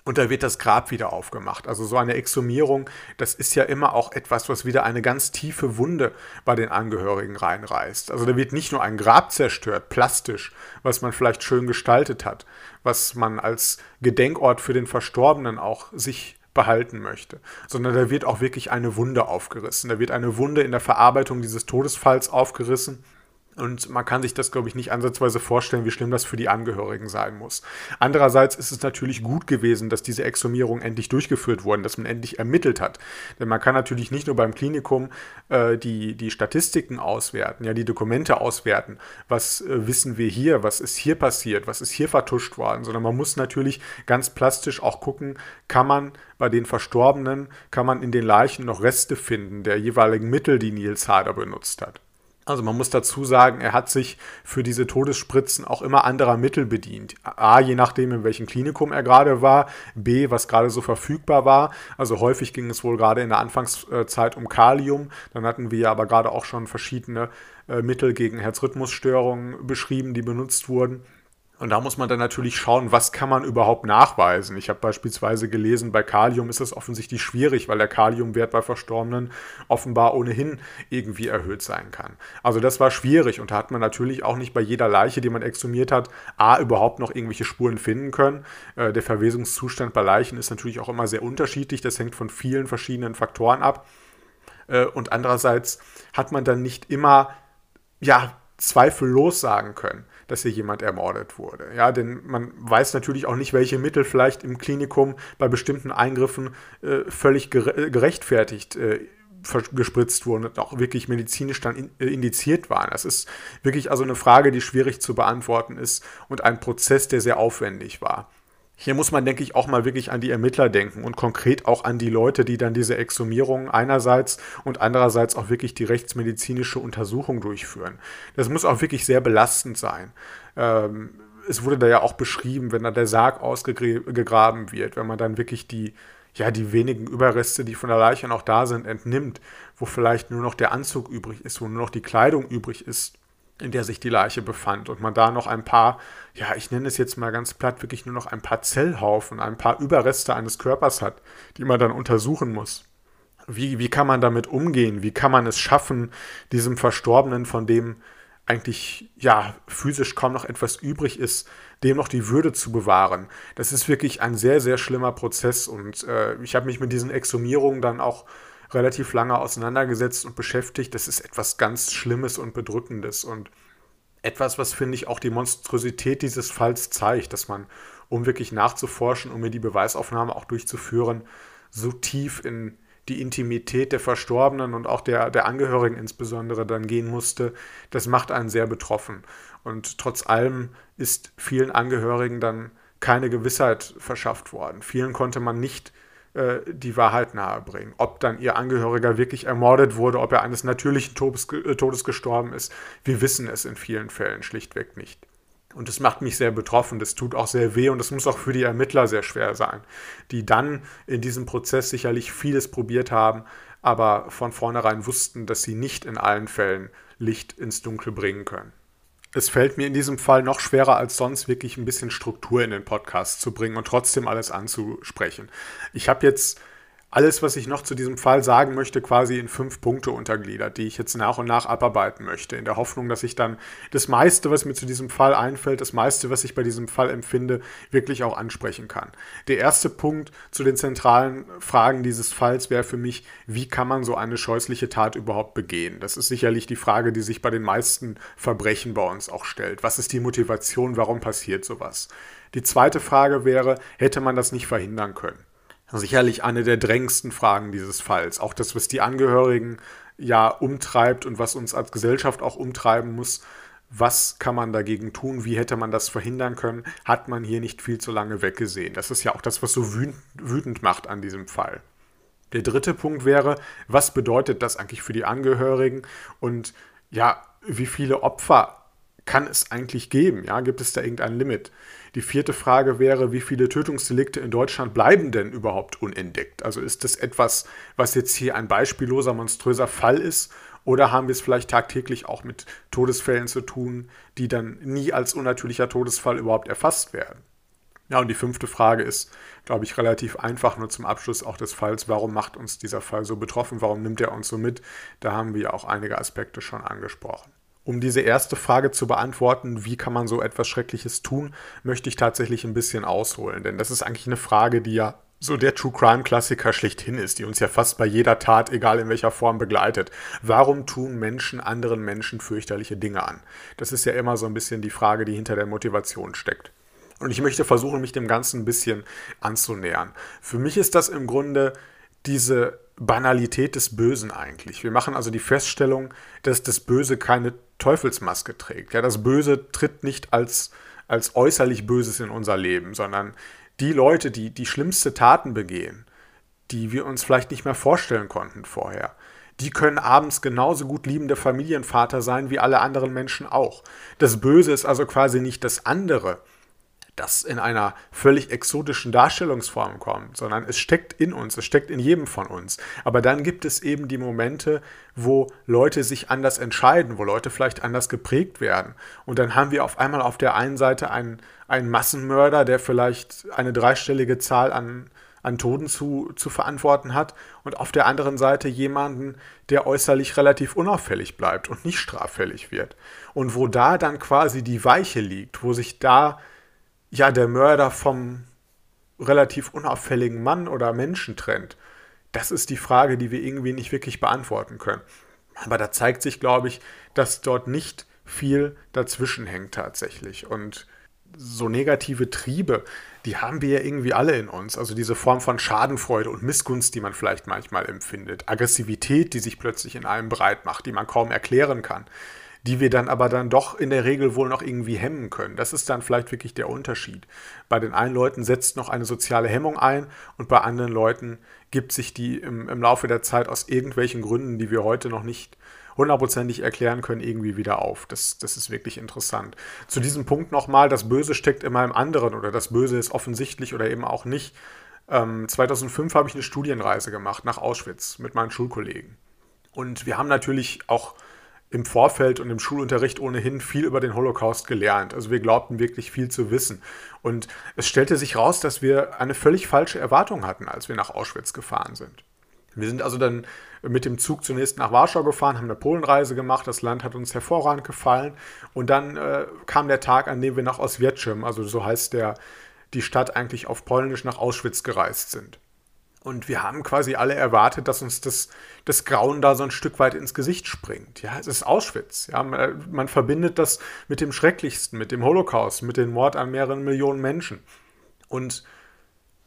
Und da wird das Grab wieder aufgemacht. Also so eine Exhumierung, das ist ja immer auch etwas, was wieder eine ganz tiefe Wunde bei den Angehörigen reinreißt. Also da wird nicht nur ein Grab zerstört, plastisch, was man vielleicht schön gestaltet hat, was man als Gedenkort für den Verstorbenen auch sich behalten möchte, sondern da wird auch wirklich eine Wunde aufgerissen. Da wird eine Wunde in der Verarbeitung dieses Todesfalls aufgerissen. Und man kann sich das, glaube ich, nicht ansatzweise vorstellen, wie schlimm das für die Angehörigen sein muss. Andererseits ist es natürlich gut gewesen, dass diese Exhumierungen endlich durchgeführt wurden, dass man endlich ermittelt hat. Denn man kann natürlich nicht nur beim Klinikum die Statistiken auswerten, ja, die Dokumente auswerten. Was wissen wir hier? Was ist hier passiert? Was ist hier vertuscht worden? Sondern man muss natürlich ganz plastisch auch gucken, kann man bei den Verstorbenen, kann man in den Leichen noch Reste finden der jeweiligen Mittel, die Niels Högel benutzt hat. Also man muss dazu sagen, er hat sich für diese Todesspritzen auch immer anderer Mittel bedient. A, je nachdem, in welchem Klinikum er gerade war. B, was gerade so verfügbar war. Also häufig ging es wohl gerade in der Anfangszeit um Kalium. Dann hatten wir ja aber gerade auch schon verschiedene Mittel gegen Herzrhythmusstörungen beschrieben, die benutzt wurden. Und da muss man dann natürlich schauen, was kann man überhaupt nachweisen. Ich habe beispielsweise gelesen, bei Kalium ist das offensichtlich schwierig, weil der Kaliumwert bei Verstorbenen offenbar ohnehin irgendwie erhöht sein kann. Also das war schwierig und da hat man natürlich auch nicht bei jeder Leiche, die man exhumiert hat, A, überhaupt noch irgendwelche Spuren finden können. Der Verwesungszustand bei Leichen ist natürlich auch immer sehr unterschiedlich, das hängt von vielen verschiedenen Faktoren ab. Und andererseits hat man dann nicht immer, ja, zweifellos sagen können, dass hier jemand ermordet wurde. Ja, denn man weiß natürlich auch nicht, welche Mittel vielleicht im Klinikum bei bestimmten Eingriffen völlig gerechtfertigt gespritzt wurden und auch wirklich medizinisch dann indiziert waren. Das ist wirklich also eine Frage, die schwierig zu beantworten ist und ein Prozess, der sehr aufwendig war. Hier muss man, denke ich, auch mal wirklich an die Ermittler denken und konkret auch an die Leute, die dann diese Exhumierungen einerseits und andererseits auch wirklich die rechtsmedizinische Untersuchung durchführen. Das muss auch wirklich sehr belastend sein. Es wurde da ja auch beschrieben, wenn da der Sarg ausgegraben wird, wenn man dann wirklich die wenigen Überreste, die von der Leiche noch da sind, entnimmt, wo vielleicht nur noch der Anzug übrig ist, wo nur noch die Kleidung übrig ist, in der sich die Leiche befand und man da noch ein paar, ja, ich nenne es jetzt mal ganz platt, wirklich nur noch ein paar Zellhaufen, ein paar Überreste eines Körpers hat, die man dann untersuchen muss. Wie kann man damit umgehen? Wie kann man es schaffen, diesem Verstorbenen, von dem eigentlich, ja, physisch kaum noch etwas übrig ist, dem noch die Würde zu bewahren? Das ist wirklich ein sehr, sehr schlimmer Prozess und ich habe mich mit diesen Exhumierungen dann auch relativ lange auseinandergesetzt und beschäftigt. Das ist etwas ganz Schlimmes und Bedrückendes und etwas, was, finde ich, auch die Monstrosität dieses Falls zeigt, dass man, um wirklich nachzuforschen, um mir die Beweisaufnahme auch durchzuführen, so tief in die Intimität der Verstorbenen und auch der Angehörigen insbesondere dann gehen musste. Das macht einen sehr betroffen und trotz allem ist vielen Angehörigen dann keine Gewissheit verschafft worden. Vielen konnte man nicht die Wahrheit nahebringen. Ob dann ihr Angehöriger wirklich ermordet wurde, ob er eines natürlichen Todes gestorben ist, wir wissen es in vielen Fällen schlichtweg nicht. Und das macht mich sehr betroffen, das tut auch sehr weh und das muss auch für die Ermittler sehr schwer sein, die dann in diesem Prozess sicherlich vieles probiert haben, aber von vornherein wussten, dass sie nicht in allen Fällen Licht ins Dunkel bringen können. Es fällt mir in diesem Fall noch schwerer als sonst, wirklich ein bisschen Struktur in den Podcast zu bringen und trotzdem alles anzusprechen. Ich habe jetzt alles, was ich noch zu diesem Fall sagen möchte, quasi in 5 Punkte untergliedert, die ich jetzt nach und nach abarbeiten möchte, in der Hoffnung, dass ich dann das meiste, was mir zu diesem Fall einfällt, das meiste, was ich bei diesem Fall empfinde, wirklich auch ansprechen kann. Der erste Punkt zu den zentralen Fragen dieses Falls wäre für mich, wie kann man so eine scheußliche Tat überhaupt begehen? Das ist sicherlich die Frage, die sich bei den meisten Verbrechen bei uns auch stellt. Was ist die Motivation? Warum passiert sowas? Die zweite Frage wäre, hätte man das nicht verhindern können? Sicherlich eine der drängendsten Fragen dieses Falls. Auch das, was die Angehörigen ja umtreibt und was uns als Gesellschaft auch umtreiben muss. Was kann man dagegen tun? Wie hätte man das verhindern können? Hat man hier nicht viel zu lange weggesehen? Das ist ja auch das, was so wütend macht an diesem Fall. Der dritte Punkt wäre, was bedeutet das eigentlich für die Angehörigen? Und ja, wie viele Opfer kann es eigentlich geben? Ja, gibt es da irgendein Limit? Die vierte Frage wäre, wie viele Tötungsdelikte in Deutschland bleiben denn überhaupt unentdeckt? Also ist das etwas, was jetzt hier ein beispielloser, monströser Fall ist? Oder haben wir es vielleicht tagtäglich auch mit Todesfällen zu tun, die dann nie als unnatürlicher Todesfall überhaupt erfasst werden? Ja, und die 5. Frage ist, glaube ich, relativ einfach, nur zum Abschluss auch des Falls. Warum macht uns dieser Fall so betroffen? Warum nimmt er uns so mit? Da haben wir auch einige Aspekte schon angesprochen. Um diese erste Frage zu beantworten, wie kann man so etwas Schreckliches tun, möchte ich tatsächlich ein bisschen ausholen. Denn das ist eigentlich eine Frage, die ja so der True-Crime-Klassiker schlechthin ist, die uns ja fast bei jeder Tat, egal in welcher Form, begleitet. Warum tun Menschen anderen Menschen fürchterliche Dinge an? Das ist ja immer so ein bisschen die Frage, die hinter der Motivation steckt. Und ich möchte versuchen, mich dem Ganzen ein bisschen anzunähern. Für mich ist das im Grunde diese Banalität des Bösen eigentlich. Wir machen also die Feststellung, dass das Böse keine Teufelsmaske trägt. Ja, das Böse tritt nicht als äußerlich Böses in unser Leben, sondern die Leute, die die schlimmste Taten begehen, die wir uns vielleicht nicht mehr vorstellen konnten vorher, die können abends genauso gut liebender Familienvater sein wie alle anderen Menschen auch. Das Böse ist also quasi nicht das andere, das in einer völlig exotischen Darstellungsform kommt, sondern es steckt in uns, es steckt in jedem von uns. Aber dann gibt es eben die Momente, wo Leute sich anders entscheiden, wo Leute vielleicht anders geprägt werden. Und dann haben wir auf einmal auf der einen Seite einen Massenmörder, der vielleicht eine dreistellige Zahl an Toten zu verantworten hat, und auf der anderen Seite jemanden, der äußerlich relativ unauffällig bleibt und nicht straffällig wird. Und wo da dann quasi die Weiche liegt, wo sich da ja der Mörder vom relativ unauffälligen Mann oder Menschen trennt, das ist die Frage, die wir irgendwie nicht wirklich beantworten können. Aber da zeigt sich, glaube ich, dass dort nicht viel dazwischen hängt tatsächlich. Und so negative Triebe, die haben wir ja irgendwie alle in uns. Also diese Form von Schadenfreude und Missgunst, die man vielleicht manchmal empfindet. Aggressivität, die sich plötzlich in einem breit macht, die man kaum erklären kann, die wir dann aber dann doch in der Regel wohl noch irgendwie hemmen können. Das ist dann vielleicht wirklich der Unterschied. Bei den einen Leuten setzt noch eine soziale Hemmung ein und bei anderen Leuten gibt sich die im Laufe der Zeit aus irgendwelchen Gründen, die wir heute noch nicht hundertprozentig erklären können, irgendwie wieder auf. Das ist wirklich interessant. Zu diesem Punkt nochmal, das Böse steckt immer im anderen oder das Böse ist offensichtlich oder eben auch nicht. 2005 habe ich eine Studienreise gemacht nach Auschwitz mit meinen Schulkollegen. Und wir haben natürlich auch im Vorfeld und im Schulunterricht ohnehin viel über den Holocaust gelernt. Also wir glaubten wirklich viel zu wissen. Und es stellte sich raus, dass wir eine völlig falsche Erwartung hatten, als wir nach Auschwitz gefahren sind. Wir sind also dann mit dem Zug zunächst nach Warschau gefahren, haben eine Polenreise gemacht. Das Land hat uns hervorragend gefallen. Und dann kam der Tag, an dem wir nach Oswiecim, also so heißt die Stadt eigentlich auf Polnisch, nach Auschwitz gereist sind. Und wir haben quasi alle erwartet, dass uns das Grauen da so ein Stück weit ins Gesicht springt. Ja, es ist Auschwitz. Ja, man verbindet das mit dem Schrecklichsten, mit dem Holocaust, mit dem Mord an mehreren Millionen Menschen. Und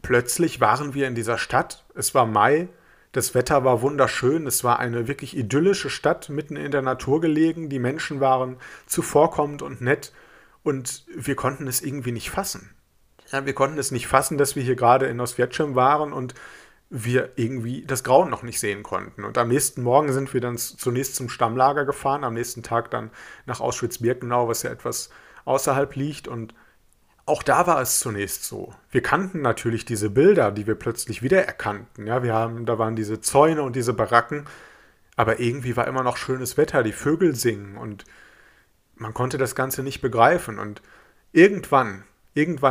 plötzlich waren wir in dieser Stadt. Es war Mai, das Wetter war wunderschön. Es war eine wirklich idyllische Stadt, mitten in der Natur gelegen. Die Menschen waren zuvorkommend und nett. Und wir konnten es irgendwie nicht fassen. Ja, wir konnten es nicht fassen, dass wir hier gerade in Oswiecim waren und wir irgendwie das Grauen noch nicht sehen konnten. Und am nächsten Morgen sind wir dann zunächst zum Stammlager gefahren, am nächsten Tag dann nach Auschwitz-Birkenau, was ja etwas außerhalb liegt. Und auch da war es zunächst so. Wir kannten natürlich diese Bilder, die wir plötzlich wiedererkannten. Ja, da waren diese Zäune und diese Baracken, aber irgendwie war immer noch schönes Wetter, die Vögel singen und man konnte das Ganze nicht begreifen. Und irgendwann,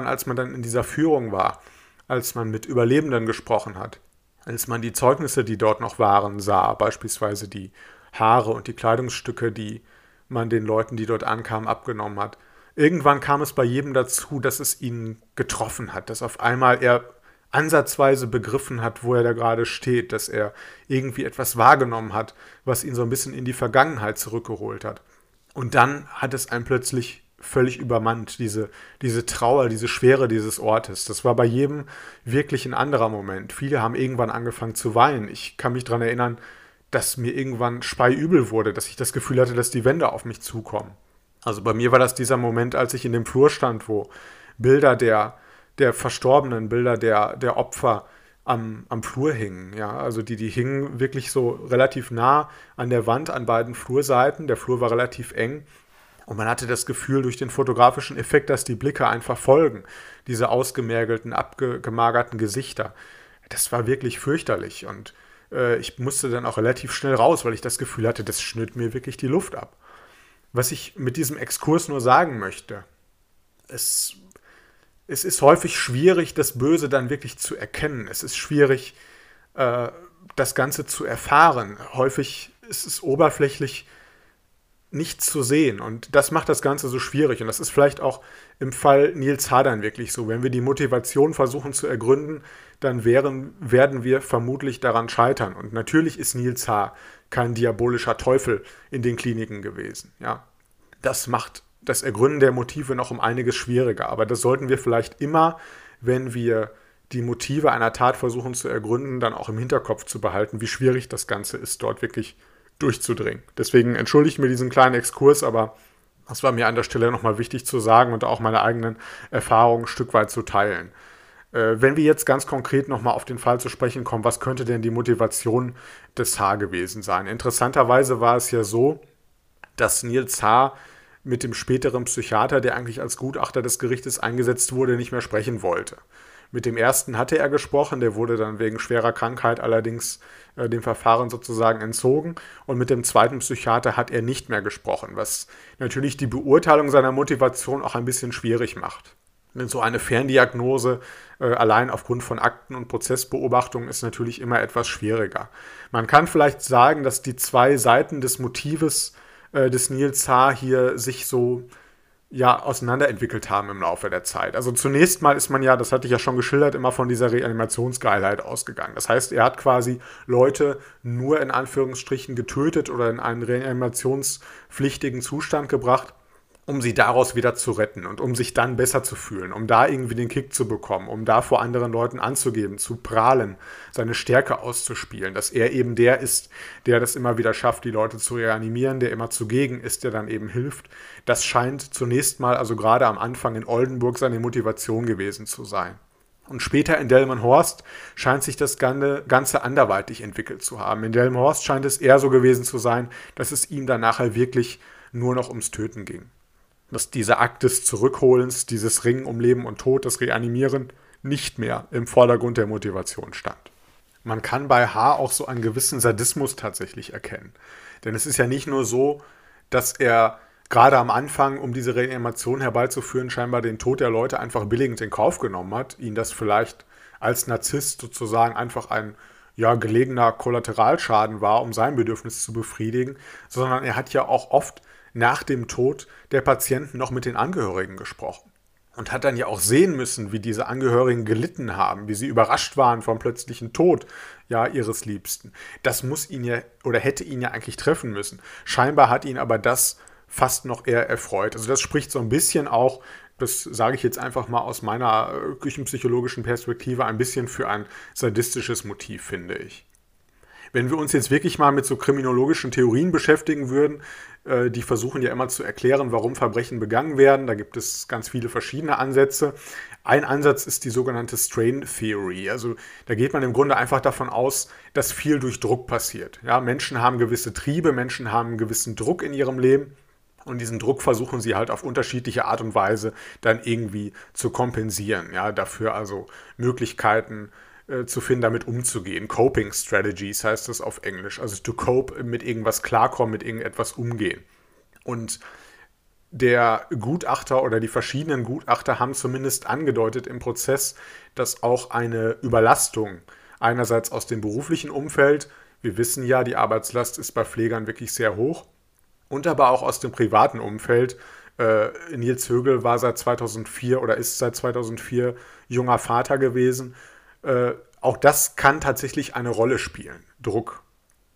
als man dann in dieser Führung war, als man mit Überlebenden gesprochen hat, als man die Zeugnisse, die dort noch waren, sah, beispielsweise die Haare und die Kleidungsstücke, die man den Leuten, die dort ankamen, abgenommen hat. Irgendwann kam es bei jedem dazu, dass es ihn getroffen hat, dass auf einmal er ansatzweise begriffen hat, wo er da gerade steht, dass er irgendwie etwas wahrgenommen hat, was ihn so ein bisschen in die Vergangenheit zurückgeholt hat. Und dann hat es einen plötzlich völlig übermannt, diese Trauer, diese Schwere dieses Ortes. Das war bei jedem wirklich ein anderer Moment. Viele haben irgendwann angefangen zu weinen. Ich kann mich daran erinnern, dass mir irgendwann speiübel wurde, dass ich das Gefühl hatte, dass die Wände auf mich zukommen. Also bei mir war das dieser Moment, als ich in dem Flur stand, wo Bilder der Verstorbenen, Bilder der Opfer am Flur hingen. Ja? Also die hingen wirklich so relativ nah an der Wand, an beiden Flurseiten. Der Flur war relativ eng. Und man hatte das Gefühl durch den fotografischen Effekt, dass die Blicke einfach folgen. Diese ausgemergelten, abgemagerten Gesichter. Das war wirklich fürchterlich. Und ich musste dann auch relativ schnell raus, weil ich das Gefühl hatte, das schnürt mir wirklich die Luft ab. Was ich mit diesem Exkurs nur sagen möchte, es es ist häufig schwierig, das Böse dann wirklich zu erkennen. Es ist schwierig, das Ganze zu erfahren. Häufig ist es oberflächlich nicht zu sehen. Und das macht das Ganze so schwierig. Und das ist vielleicht auch im Fall Niels Hadern wirklich so. Wenn wir die Motivation versuchen zu ergründen, dann werden wir vermutlich daran scheitern. Und natürlich ist Niels H. kein diabolischer Teufel in den Kliniken gewesen. Ja, das macht das Ergründen der Motive noch um einiges schwieriger. Aber das sollten wir vielleicht immer, wenn wir die Motive einer Tat versuchen zu ergründen, dann auch im Hinterkopf zu behalten, wie schwierig das Ganze ist, dort wirklich durchzudringen. Deswegen entschuldigt mir diesen kleinen Exkurs, aber das war mir an der Stelle nochmal wichtig zu sagen und auch meine eigenen Erfahrungen ein Stück weit zu teilen. Wenn wir jetzt ganz konkret nochmal auf den Fall zu sprechen kommen, was könnte denn die Motivation des H. gewesen sein? Interessanterweise war es ja so, dass Niels H. mit dem späteren Psychiater, der eigentlich als Gutachter des Gerichtes eingesetzt wurde, nicht mehr sprechen wollte. Mit dem ersten hatte er gesprochen, der wurde dann wegen schwerer Krankheit allerdings dem Verfahren sozusagen entzogen. Und mit dem zweiten Psychiater hat er nicht mehr gesprochen, was natürlich die Beurteilung seiner Motivation auch ein bisschen schwierig macht. Denn so eine Ferndiagnose allein aufgrund von Akten- und Prozessbeobachtungen ist natürlich immer etwas schwieriger. Man kann vielleicht sagen, dass die zwei Seiten des Motives des Niels H. hier sich so auseinanderentwickelt haben im Laufe der Zeit. Also zunächst mal ist man ja, das hatte ich ja schon geschildert, immer von dieser Reanimationsgeilheit ausgegangen. Das heißt, er hat quasi Leute nur in Anführungsstrichen getötet oder in einen reanimationspflichtigen Zustand gebracht, um sie daraus wieder zu retten und um sich dann besser zu fühlen, um da irgendwie den Kick zu bekommen, um da vor anderen Leuten anzugeben, zu prahlen, seine Stärke auszuspielen, dass er eben der ist, der das immer wieder schafft, die Leute zu reanimieren, der immer zugegen ist, der dann eben hilft. Das scheint zunächst mal, also gerade am Anfang in Oldenburg, seine Motivation gewesen zu sein. Und später in Delmenhorst scheint sich das Ganze anderweitig entwickelt zu haben. In Delmenhorst scheint es eher so gewesen zu sein, dass es ihm dann nachher wirklich nur noch ums Töten ging. Dass dieser Akt des Zurückholens, dieses Ringen um Leben und Tod, das Reanimieren nicht mehr im Vordergrund der Motivation stand. Man kann bei H. auch so einen gewissen Sadismus tatsächlich erkennen. Denn es ist ja nicht nur so, dass er gerade am Anfang, um diese Reanimation herbeizuführen, scheinbar den Tod der Leute einfach billigend in Kauf genommen hat, ihn das vielleicht als Narzisst sozusagen einfach ein gelegener Kollateralschaden war, um sein Bedürfnis zu befriedigen, sondern er hat ja auch oft nach dem Tod der Patienten noch mit den Angehörigen gesprochen und hat dann ja auch sehen müssen, wie diese Angehörigen gelitten haben, wie sie überrascht waren vom plötzlichen Tod ihres Liebsten. Das muss ihn ja oder hätte ihn ja eigentlich treffen müssen. Scheinbar hat ihn aber das fast noch eher erfreut. Also das spricht so ein bisschen auch, das sage ich jetzt einfach mal aus meiner küchenpsychologischen Perspektive, ein bisschen für ein sadistisches Motiv, finde ich. Wenn wir uns jetzt wirklich mal mit so kriminologischen Theorien beschäftigen würden, die versuchen ja immer zu erklären, warum Verbrechen begangen werden. Da gibt es ganz viele verschiedene Ansätze. Ein Ansatz ist die sogenannte Strain Theory. Also da geht man im Grunde einfach davon aus, dass viel durch Druck passiert. Ja, Menschen haben gewisse Triebe, Menschen haben einen gewissen Druck in ihrem Leben. Und diesen Druck versuchen sie halt auf unterschiedliche Art und Weise dann irgendwie zu kompensieren. Ja, dafür also Möglichkeiten zu finden, damit umzugehen. Coping Strategies heißt das auf Englisch. Also to cope, mit irgendwas klarkommen, mit irgendetwas umgehen. Und der Gutachter oder die verschiedenen Gutachter haben zumindest angedeutet im Prozess, dass auch eine Überlastung einerseits aus dem beruflichen Umfeld, wir wissen ja, die Arbeitslast ist bei Pflegern wirklich sehr hoch, und aber auch aus dem privaten Umfeld. Niels Högel war seit 2004 oder ist seit 2004 junger Vater gewesen. Auch das kann tatsächlich eine Rolle spielen, Druck.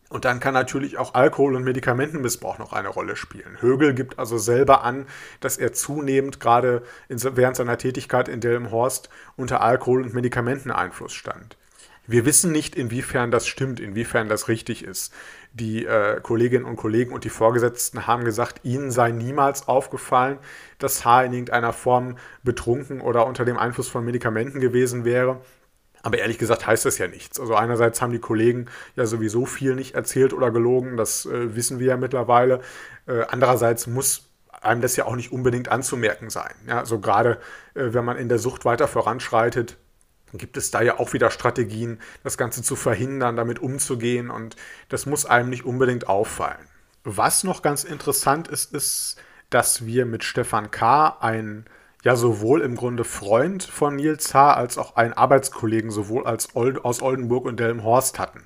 Und dann kann natürlich auch Alkohol- und Medikamentenmissbrauch noch eine Rolle spielen. Högel gibt also selber an, dass er zunehmend gerade während seiner Tätigkeit in Delmenhorst unter Alkohol- und Medikamenteneinfluss stand. Wir wissen nicht, inwiefern das stimmt, inwiefern das richtig ist. Die Kolleginnen und Kollegen und die Vorgesetzten haben gesagt, ihnen sei niemals aufgefallen, dass H. in irgendeiner Form betrunken oder unter dem Einfluss von Medikamenten gewesen wäre. Aber ehrlich gesagt heißt das ja nichts. Also einerseits haben die Kollegen ja sowieso viel nicht erzählt oder gelogen, das wissen wir ja mittlerweile. Andererseits muss einem das ja auch nicht unbedingt anzumerken sein. Ja, also gerade wenn man in der Sucht weiter voranschreitet, gibt es da ja auch wieder Strategien, das Ganze zu verhindern, damit umzugehen, und das muss einem nicht unbedingt auffallen. Was noch ganz interessant ist, ist, dass wir mit Stefan K. einen ja sowohl im Grunde Freund von Niels H. als auch einen Arbeitskollegen sowohl als aus Oldenburg und Delmenhorst hatten.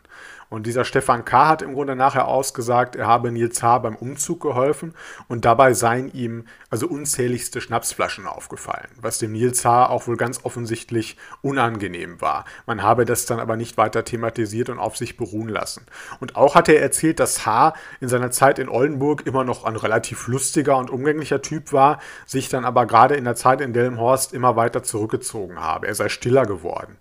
Und dieser Stefan K. hat im Grunde nachher ausgesagt, er habe Niels H. beim Umzug geholfen und dabei seien ihm also unzähligste Schnapsflaschen aufgefallen, was dem Niels H. auch wohl ganz offensichtlich unangenehm war. Man habe das dann aber nicht weiter thematisiert und auf sich beruhen lassen. Und auch hat er erzählt, dass H. in seiner Zeit in Oldenburg immer noch ein relativ lustiger und umgänglicher Typ war, sich dann aber gerade in der Zeit in Delmenhorst immer weiter zurückgezogen habe. Er sei stiller geworden.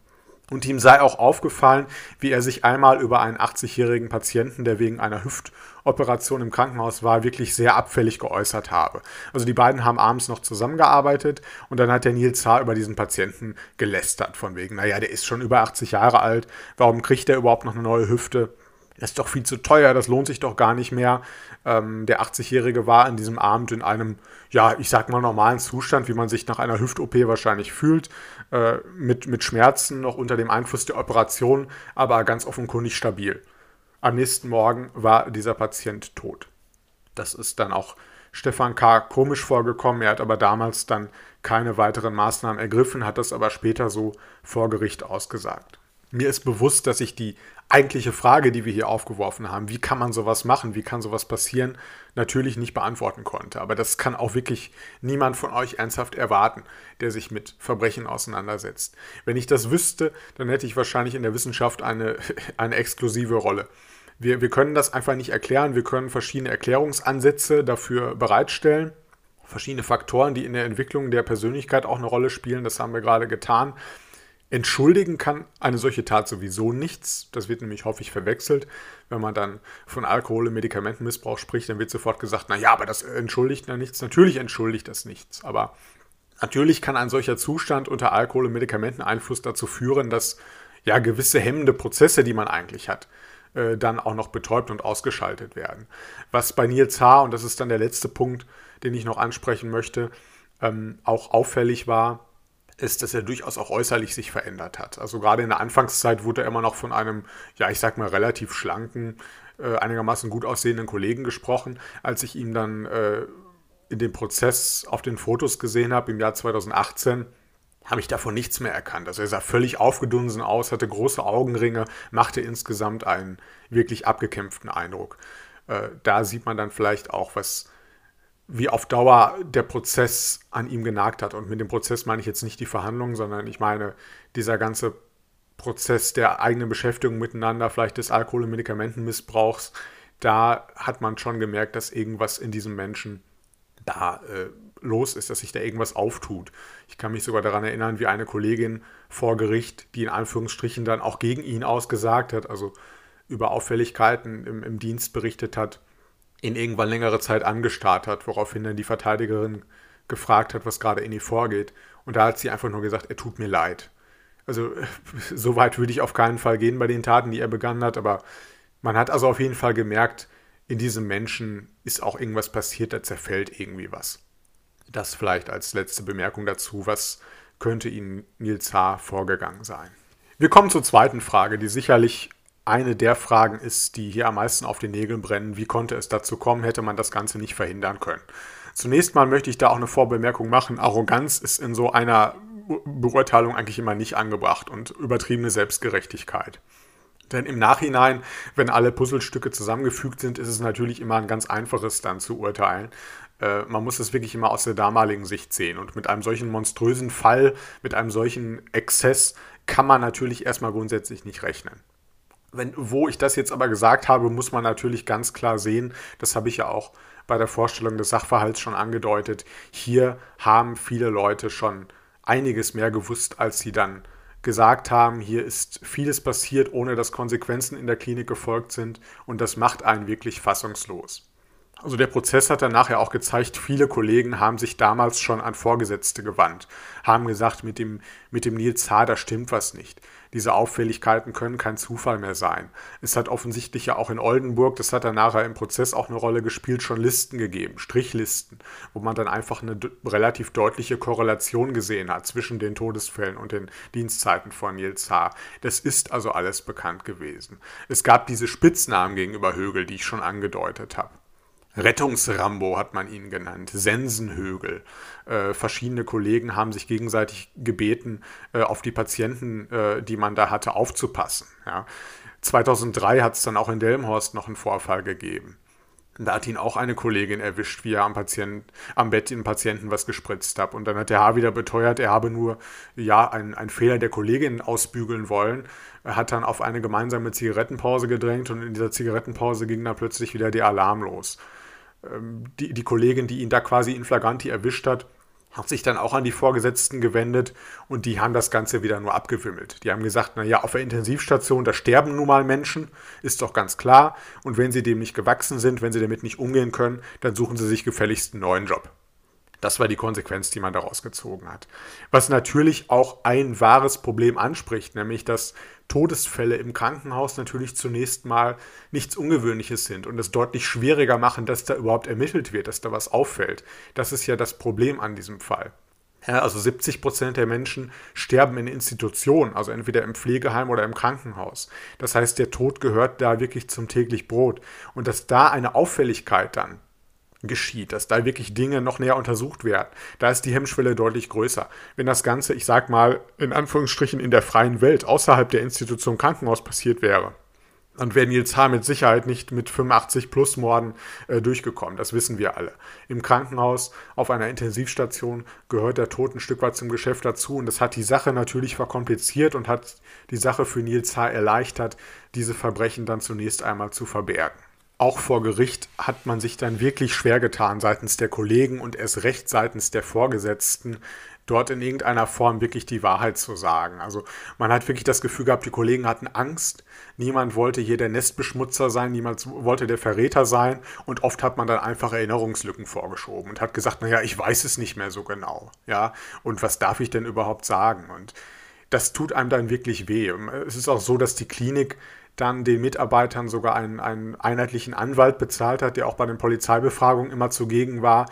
Und ihm sei auch aufgefallen, wie er sich einmal über einen 80-jährigen Patienten, der wegen einer Hüftoperation im Krankenhaus war, wirklich sehr abfällig geäußert habe. Also die beiden haben abends noch zusammengearbeitet und dann hat der Niels H. über diesen Patienten gelästert. Von wegen, naja, der ist schon über 80 Jahre alt, warum kriegt der überhaupt noch eine neue Hüfte? Das ist doch viel zu teuer, das lohnt sich doch gar nicht mehr. Der 80-Jährige war an diesem Abend in einem, ja, ich sag mal normalen Zustand, wie man sich nach einer Hüft-OP wahrscheinlich fühlt, mit Schmerzen, noch unter dem Einfluss der Operation, aber ganz offenkundig stabil. Am nächsten Morgen war dieser Patient tot. Das ist dann auch Stefan K. komisch vorgekommen, er hat aber damals dann keine weiteren Maßnahmen ergriffen, hat das aber später so vor Gericht ausgesagt. Mir ist bewusst, dass ich die eigentliche Frage, die wir hier aufgeworfen haben, wie kann man sowas machen, wie kann sowas passieren, natürlich nicht beantworten konnte. Aber das kann auch wirklich niemand von euch ernsthaft erwarten, der sich mit Verbrechen auseinandersetzt. Wenn ich das wüsste, dann hätte ich wahrscheinlich in der Wissenschaft eine exklusive Rolle. Wir können das einfach nicht erklären, wir können verschiedene Erklärungsansätze dafür bereitstellen, verschiedene Faktoren, die in der Entwicklung der Persönlichkeit auch eine Rolle spielen, das haben wir gerade getan. Entschuldigen kann eine solche Tat sowieso nichts. Das wird nämlich häufig verwechselt. Wenn man dann von Alkohol- und Medikamentenmissbrauch spricht, dann wird sofort gesagt, naja, aber das entschuldigt ja nichts. Natürlich entschuldigt das nichts. Aber natürlich kann ein solcher Zustand unter Alkohol- und Medikamenteneinfluss dazu führen, dass ja gewisse hemmende Prozesse, die man eigentlich hat, dann auch noch betäubt und ausgeschaltet werden. Was bei Niels H., und das ist dann der letzte Punkt, den ich noch ansprechen möchte, auch auffällig war, ist, dass er durchaus auch äußerlich sich verändert hat. Also gerade in der Anfangszeit wurde er immer noch von einem, ja, ich sag mal, relativ schlanken, einigermaßen gut aussehenden Kollegen gesprochen. Als ich ihn dann in dem Prozess auf den Fotos gesehen habe im Jahr 2018, habe ich davon nichts mehr erkannt. Also er sah völlig aufgedunsen aus, hatte große Augenringe, machte insgesamt einen wirklich abgekämpften Eindruck. Da sieht man dann vielleicht auch, wie auf Dauer der Prozess an ihm genagt hat. Und mit dem Prozess meine ich jetzt nicht die Verhandlungen, sondern ich meine dieser ganze Prozess der eigenen Beschäftigung miteinander, vielleicht des Alkohol- und Medikamentenmissbrauchs. Da hat man schon gemerkt, dass irgendwas in diesem Menschen da los ist, dass sich da irgendwas auftut. Ich kann mich sogar daran erinnern, wie eine Kollegin vor Gericht, die in Anführungsstrichen dann auch gegen ihn ausgesagt hat, also über Auffälligkeiten im Dienst berichtet hat, ihn irgendwann längere Zeit angestarrt hat, woraufhin dann die Verteidigerin gefragt hat, was gerade in ihr vorgeht. Und da hat sie einfach nur gesagt, er tut mir leid. Also so weit würde ich auf keinen Fall gehen bei den Taten, die er begangen hat, aber man hat also auf jeden Fall gemerkt, in diesem Menschen ist auch irgendwas passiert, da zerfällt irgendwie was. Das vielleicht als letzte Bemerkung dazu, was könnte ihm Niels H. vorgegangen sein. Wir kommen zur zweiten Frage, die sicherlich eine der Fragen ist, die hier am meisten auf den Nägeln brennen. Wie konnte es dazu kommen? Hätte man das Ganze nicht verhindern können? Zunächst mal möchte ich da auch eine Vorbemerkung machen. Arroganz ist in so einer Beurteilung eigentlich immer nicht angebracht und übertriebene Selbstgerechtigkeit. Denn im Nachhinein, wenn alle Puzzlestücke zusammengefügt sind, ist es natürlich immer ein ganz einfaches dann zu urteilen. Man muss es wirklich immer aus der damaligen Sicht sehen. Und mit einem solchen monströsen Fall, mit einem solchen Exzess kann man natürlich erstmal grundsätzlich nicht rechnen. Wo ich das jetzt aber gesagt habe, muss man natürlich ganz klar sehen, das habe ich ja auch bei der Vorstellung des Sachverhalts schon angedeutet, hier haben viele Leute schon einiges mehr gewusst, als sie dann gesagt haben. Hier ist vieles passiert, ohne dass Konsequenzen in der Klinik gefolgt sind und das macht einen wirklich fassungslos. Also der Prozess hat dann nachher auch gezeigt, viele Kollegen haben sich damals schon an Vorgesetzte gewandt, haben gesagt, mit dem Niels H., da stimmt was nicht. Diese Auffälligkeiten können kein Zufall mehr sein. Es hat offensichtlich ja auch in Oldenburg, das hat dann nachher im Prozess auch eine Rolle gespielt, schon Listen gegeben, Strichlisten, wo man dann einfach eine relativ deutliche Korrelation gesehen hat zwischen den Todesfällen und den Dienstzeiten von Niels H. Das ist also alles bekannt gewesen. Es gab diese Spitznamen gegenüber Högel, die ich schon angedeutet habe. Rettungsrambo hat man ihn genannt, Sensenhögel. Verschiedene Kollegen haben sich gegenseitig gebeten, auf die Patienten, die man da hatte, aufzupassen. Ja. 2003 hat es dann auch in Delmenhorst noch einen Vorfall gegeben. Da hat ihn auch eine Kollegin erwischt, wie er am Bett dem Patienten was gespritzt hat. Und dann hat der H. wieder beteuert, er habe nur einen Fehler der Kollegin ausbügeln wollen. Er hat dann auf eine gemeinsame Zigarettenpause gedrängt und in dieser Zigarettenpause ging dann plötzlich wieder der Alarm los. Die Kollegin, die ihn da quasi in flagranti erwischt hat, hat sich dann auch an die Vorgesetzten gewendet und die haben das Ganze wieder nur abgewimmelt. Die haben gesagt, auf der Intensivstation, da sterben nun mal Menschen, ist doch ganz klar. Und wenn sie dem nicht gewachsen sind, wenn sie damit nicht umgehen können, dann suchen sie sich gefälligst einen neuen Job. Das war die Konsequenz, die man daraus gezogen hat. Was natürlich auch ein wahres Problem anspricht, nämlich dass Todesfälle im Krankenhaus natürlich zunächst mal nichts Ungewöhnliches sind und es deutlich schwieriger machen, dass da überhaupt ermittelt wird, dass da was auffällt. Das ist ja das Problem an diesem Fall. Also 70% der Menschen sterben in Institutionen, also entweder im Pflegeheim oder im Krankenhaus. Das heißt, der Tod gehört da wirklich zum täglichen Brot. Und dass da eine Auffälligkeit dann geschieht, dass da wirklich Dinge noch näher untersucht werden. Da ist die Hemmschwelle deutlich größer. Wenn das Ganze, ich sag mal, in Anführungsstrichen in der freien Welt, außerhalb der Institution Krankenhaus passiert wäre, dann wäre Niels H. mit Sicherheit nicht mit 85-Plus-Morden durchgekommen. Das wissen wir alle. Im Krankenhaus, auf einer Intensivstation gehört der Tod ein Stück weit zum Geschäft dazu und das hat die Sache natürlich verkompliziert und hat die Sache für Niels H. erleichtert, diese Verbrechen dann zunächst einmal zu verbergen. Auch vor Gericht hat man sich dann wirklich schwer getan seitens der Kollegen und erst recht seitens der Vorgesetzten, dort in irgendeiner Form wirklich die Wahrheit zu sagen. Also man hat wirklich das Gefühl gehabt, die Kollegen hatten Angst, niemand wollte hier der Nestbeschmutzer sein, niemand wollte der Verräter sein und oft hat man dann einfach Erinnerungslücken vorgeschoben und hat gesagt, ich weiß es nicht mehr so genau, ja, und was darf ich denn überhaupt sagen? Und das tut einem dann wirklich weh. Es ist auch so, dass die Klinik dann den Mitarbeitern sogar einen einheitlichen Anwalt bezahlt hat, der auch bei den Polizeibefragungen immer zugegen war.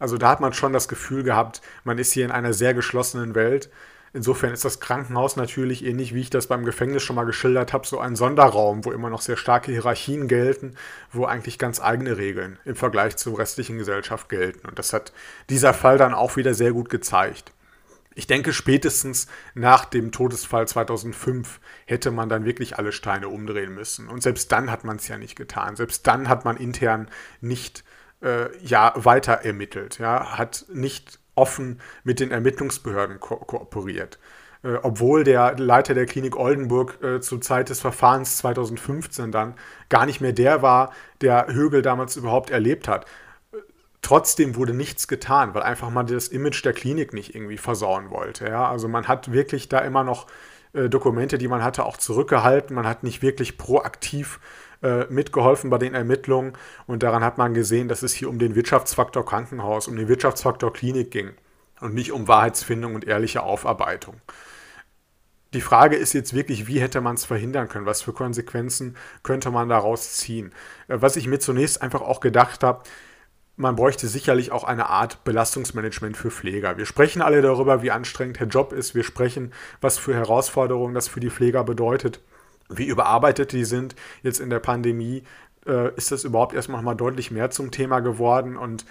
Also da hat man schon das Gefühl gehabt, man ist hier in einer sehr geschlossenen Welt. Insofern ist das Krankenhaus natürlich ähnlich, wie ich das beim Gefängnis schon mal geschildert habe, so ein Sonderraum, wo immer noch sehr starke Hierarchien gelten, wo eigentlich ganz eigene Regeln im Vergleich zur restlichen Gesellschaft gelten. Und das hat dieser Fall dann auch wieder sehr gut gezeigt. Ich denke, spätestens nach dem Todesfall 2005 hätte man dann wirklich alle Steine umdrehen müssen. Und selbst dann hat man es ja nicht getan. Selbst dann hat man intern nicht weiter ermittelt, hat nicht offen mit den Ermittlungsbehörden kooperiert. Obwohl der Leiter der Klinik Oldenburg zur Zeit des Verfahrens 2015 dann gar nicht mehr der war, der Högel damals überhaupt erlebt hat. Trotzdem wurde nichts getan, weil einfach man das Image der Klinik nicht irgendwie versauen wollte. Ja? Also man hat wirklich da immer noch Dokumente, die man hatte, auch zurückgehalten. Man hat nicht wirklich proaktiv mitgeholfen bei den Ermittlungen. Und daran hat man gesehen, dass es hier um den Wirtschaftsfaktor Krankenhaus, um den Wirtschaftsfaktor Klinik ging und nicht um Wahrheitsfindung und ehrliche Aufarbeitung. Die Frage ist jetzt wirklich, wie hätte man es verhindern können? Was für Konsequenzen könnte man daraus ziehen? Was ich mir zunächst einfach auch gedacht habe, man bräuchte sicherlich auch eine Art Belastungsmanagement für Pfleger. Wir sprechen alle darüber, wie anstrengend der Job ist. Wir sprechen, was für Herausforderungen das für die Pfleger bedeutet, wie überarbeitet die sind. Jetzt in der Pandemie ist das überhaupt erstmal mal deutlich mehr zum Thema geworden. Und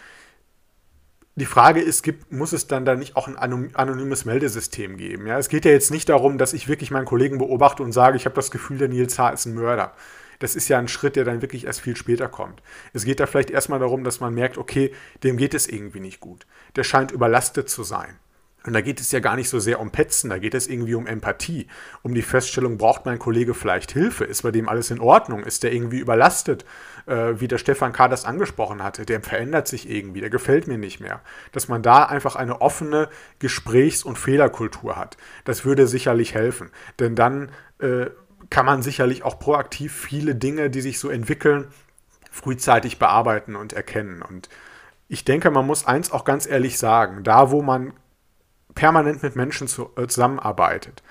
die Frage ist, muss es dann nicht auch ein anonymes Meldesystem geben? Ja, es geht ja jetzt nicht darum, dass ich wirklich meinen Kollegen beobachte und sage, ich habe das Gefühl, der Niels H. ist ein Mörder. Das ist ja ein Schritt, der dann wirklich erst viel später kommt. Es geht da vielleicht erstmal darum, dass man merkt, okay, dem geht es irgendwie nicht gut. Der scheint überlastet zu sein. Und da geht es ja gar nicht so sehr um Petzen, da geht es irgendwie um Empathie. Um die Feststellung, braucht mein Kollege vielleicht Hilfe? Ist bei dem alles in Ordnung? Ist der irgendwie überlastet? Wie der Stefan K. das angesprochen hatte, der verändert sich irgendwie, der gefällt mir nicht mehr. Dass man da einfach eine offene Gesprächs- und Fehlerkultur hat, das würde sicherlich helfen. Denn dann kann man sicherlich auch proaktiv viele Dinge, die sich so entwickeln, frühzeitig bearbeiten und erkennen. Und ich denke, man muss eins auch ganz ehrlich sagen, da wo man permanent mit Menschen zusammenarbeitet,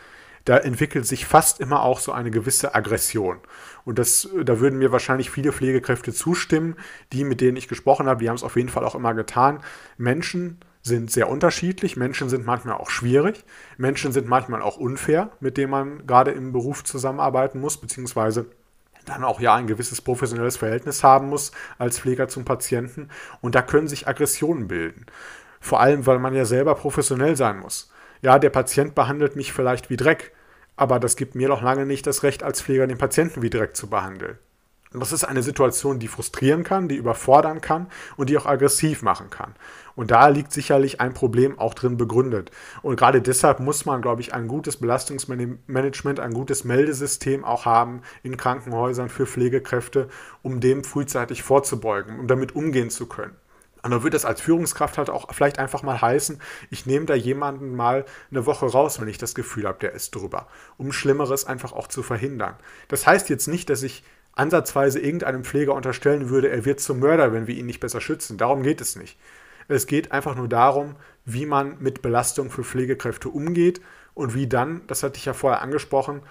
da entwickelt sich fast immer auch so eine gewisse Aggression. Und da würden mir wahrscheinlich viele Pflegekräfte zustimmen, die, mit denen ich gesprochen habe, die haben es auf jeden Fall auch immer getan. Menschen sind sehr unterschiedlich, Menschen sind manchmal auch schwierig, Menschen sind manchmal auch unfair, mit denen man gerade im Beruf zusammenarbeiten muss, beziehungsweise dann auch ja ein gewisses professionelles Verhältnis haben muss als Pfleger zum Patienten. Und da können sich Aggressionen bilden. Vor allem, weil man ja selber professionell sein muss. Ja, der Patient behandelt mich vielleicht wie Dreck, aber das gibt mir noch lange nicht das Recht, als Pfleger den Patienten wie Dreck zu behandeln. Und das ist eine Situation, die frustrieren kann, die überfordern kann und die auch aggressiv machen kann. Und da liegt sicherlich ein Problem auch drin begründet. Und gerade deshalb muss man, glaube ich, ein gutes Belastungsmanagement, ein gutes Meldesystem auch haben in Krankenhäusern für Pflegekräfte, um dem frühzeitig vorzubeugen, um damit umgehen zu können. Und dann wird das als Führungskraft halt auch vielleicht einfach mal heißen, ich nehme da jemanden mal eine Woche raus, wenn ich das Gefühl habe, der ist drüber, um Schlimmeres einfach auch zu verhindern. Das heißt jetzt nicht, dass ich ansatzweise irgendeinem Pfleger unterstellen würde, er wird zum Mörder, wenn wir ihn nicht besser schützen. Darum geht es nicht. Es geht einfach nur darum, wie man mit Belastung für Pflegekräfte umgeht und wie dann, das hatte ich ja vorher angesprochen,